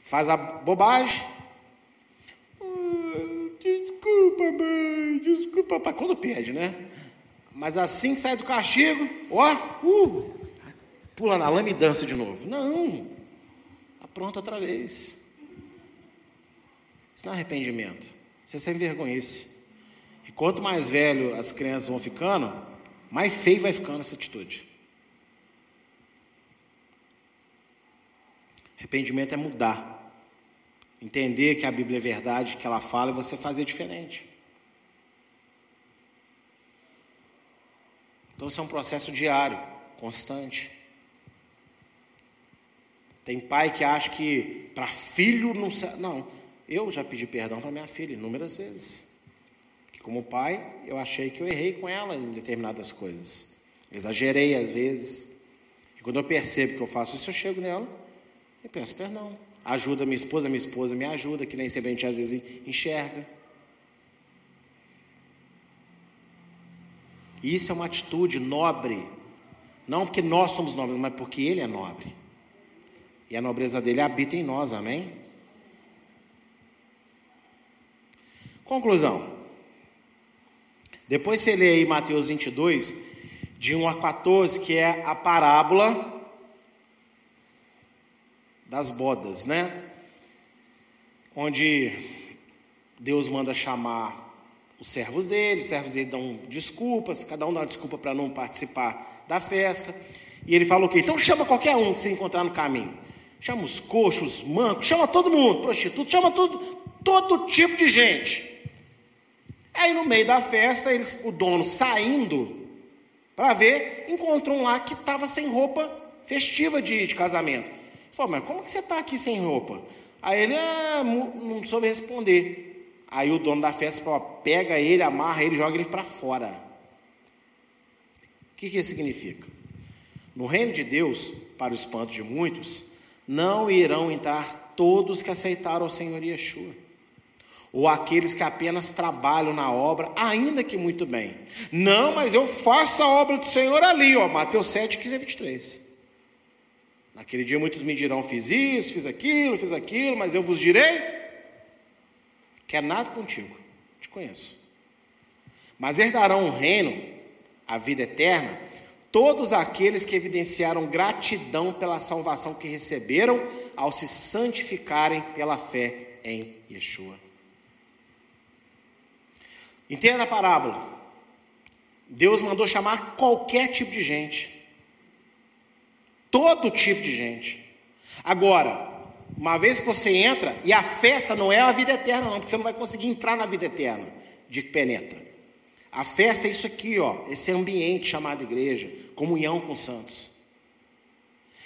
Faz a bobagem. Desculpa, mãe, desculpa, pai. Quando perde, né? Mas assim que sai do castigo, pula na lama e dança de novo. Não, apronta outra vez. Isso não é arrependimento. Você se envergonha isso. E quanto mais velho as crianças vão ficando, mais feio vai ficando essa atitude. Arrependimento é mudar. Entender que a Bíblia é verdade, que ela fala, e você fazer diferente. Então, isso é um processo diário, constante. Tem pai que acha que para filho não... Não, eu já pedi perdão para minha filha inúmeras vezes. Porque como pai, eu achei que eu errei com ela em determinadas coisas. Exagerei às vezes. E quando eu percebo que eu faço isso, eu chego nela e peço perdão. Ajuda minha esposa me ajuda, que nem sempre a gente às vezes enxerga. E isso é uma atitude nobre. Não porque nós somos nobres, mas porque ele é nobre. E a nobreza dele habita em nós, amém? Conclusão. Depois você lê aí Mateus 22, de 1 a 14, que é a parábola das bodas, né? Onde Deus manda chamar os servos dele dão desculpas, cada um dá uma desculpa para não participar da festa, e ele fala o quê? Então chama qualquer um que você encontrar no caminho, chama os coxos, os mancos, chama todo mundo, prostituto, chama todo tipo de gente. Aí no meio da festa, o dono saindo para ver, encontrou um lá que estava sem roupa festiva de casamento. Falou, mas como que você está aqui sem roupa? Aí ele, não soube responder. Aí o dono da festa falou, pega ele, amarra ele, joga ele para fora. O que isso significa? No reino de Deus, para o espanto de muitos, não irão entrar todos que aceitaram o Senhor Yeshua, ou aqueles que apenas trabalham na obra, ainda que muito bem. Não, mas eu faço a obra do Senhor ali, ó, Mateus 7, 15 e 23. Naquele dia muitos me dirão, fiz isso, fiz aquilo, mas eu vos direi, quer nada contigo, te conheço. Mas herdarão o reino, a vida eterna, todos aqueles que evidenciaram gratidão pela salvação que receberam ao se santificarem pela fé em Yeshua. Entenda a parábola. Deus mandou chamar qualquer tipo de gente. Todo tipo de gente. Agora, uma vez que você entra, e a festa não é a vida eterna, não, porque você não vai conseguir entrar na vida eterna de que penetra. A festa é isso aqui, ó, esse ambiente chamado igreja, comunhão com os santos.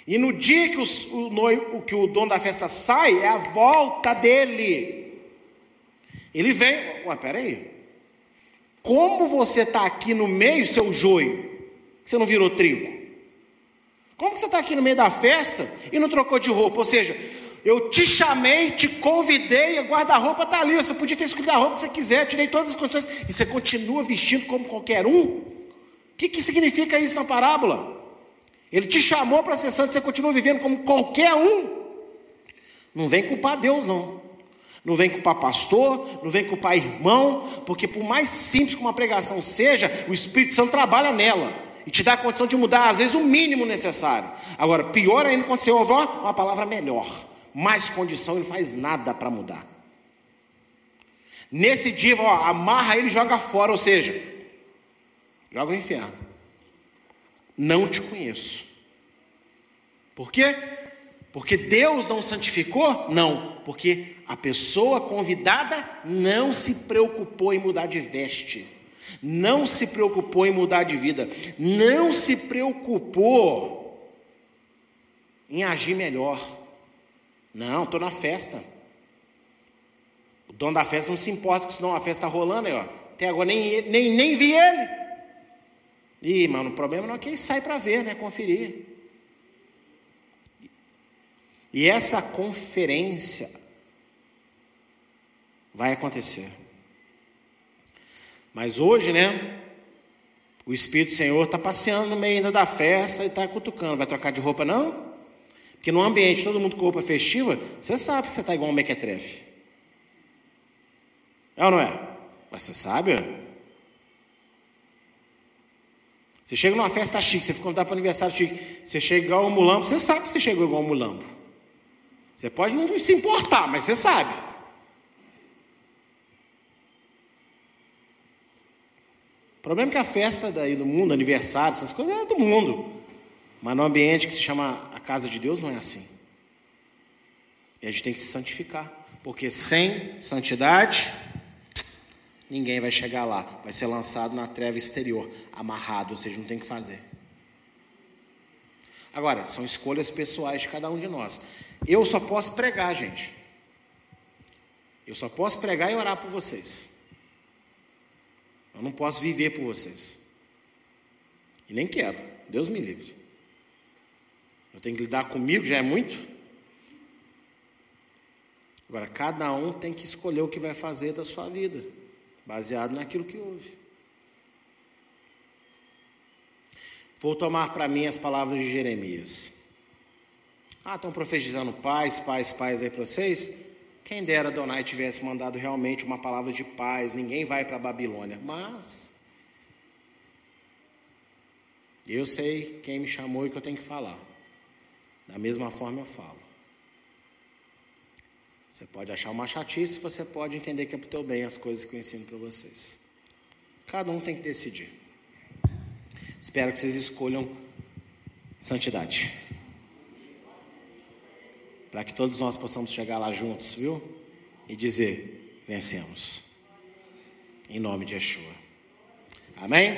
E no dia que o dono da festa sai, é a volta dele. Ele vem, ué, peraí, como você está aqui no meio, seu joio, que você não virou trigo? Como que você está aqui no meio da festa e não trocou de roupa? Ou seja, eu te chamei, te convidei, a guarda-roupa está ali, você podia ter escolhido a roupa que você quiser, te dei todas as condições, e você continua vestindo como qualquer um? O que significa isso na parábola? Ele te chamou para ser santo, você continua vivendo como qualquer um. Não vem culpar Deus, não. Não vem culpar pastor, não vem culpar irmão, porque por mais simples que uma pregação seja, o Espírito Santo trabalha nela e te dá a condição de mudar, às vezes, o mínimo necessário. Agora, pior ainda quando você ouve uma palavra melhor, mais condição, e não faz nada para mudar. Nesse dia, ó, amarra ele e joga fora, ou seja, joga no inferno. Não te conheço. Por quê? Porque Deus não santificou? Não, porque a pessoa convidada não se preocupou em mudar de veste, não se preocupou em mudar de vida, não se preocupou em agir melhor. Não, estou na festa. O dono da festa não se importa, porque senão a festa está rolando aí, ó. Até agora nem vi ele. Ih, mano, o problema não é que ele sai para ver, né? Conferir. E essa conferência vai acontecer. Mas hoje, né? O Espírito do Senhor está passeando no meio ainda da festa e está cutucando. Vai trocar de roupa, não? Porque no ambiente, todo mundo com roupa festiva, você sabe que você está igual um mequetrefe. É ou não é? Mas você sabe, ó. Você chega numa festa chique, você fica convidado para o aniversário chique, você chega igual um mulambo, você sabe que você chegou igual um mulambo. Você pode não se importar, mas você sabe. O problema é que a festa daí do mundo, aniversário, essas coisas é do mundo. Mas no ambiente que se chama a casa de Deus não é assim. E a gente tem que se santificar. Porque sem santidade, ninguém vai chegar lá. Vai ser lançado na treva exterior, amarrado, ou seja, não tem o que fazer. Agora, são escolhas pessoais de cada um de nós. Eu só posso pregar, gente. Eu só posso pregar e orar por vocês. Eu não posso viver por vocês. E nem quero. Deus me livre. Eu tenho que lidar comigo, já é muito. Agora, cada um tem que escolher o que vai fazer da sua vida, baseado naquilo que houve. Vou tomar para mim as palavras de Jeremias. Ah, estão profetizando paz aí para vocês? Quem dera Adonai tivesse mandado realmente uma palavra de paz, ninguém vai para a Babilônia. Mas eu sei quem me chamou e o que eu tenho que falar. Da mesma forma eu falo. Você pode achar uma chatice, você pode entender que é para o teu bem as coisas que eu ensino para vocês. Cada um tem que decidir. Espero que vocês escolham santidade, para que todos nós possamos chegar lá juntos, viu? E dizer, vencemos. Em nome de Yeshua. Amém?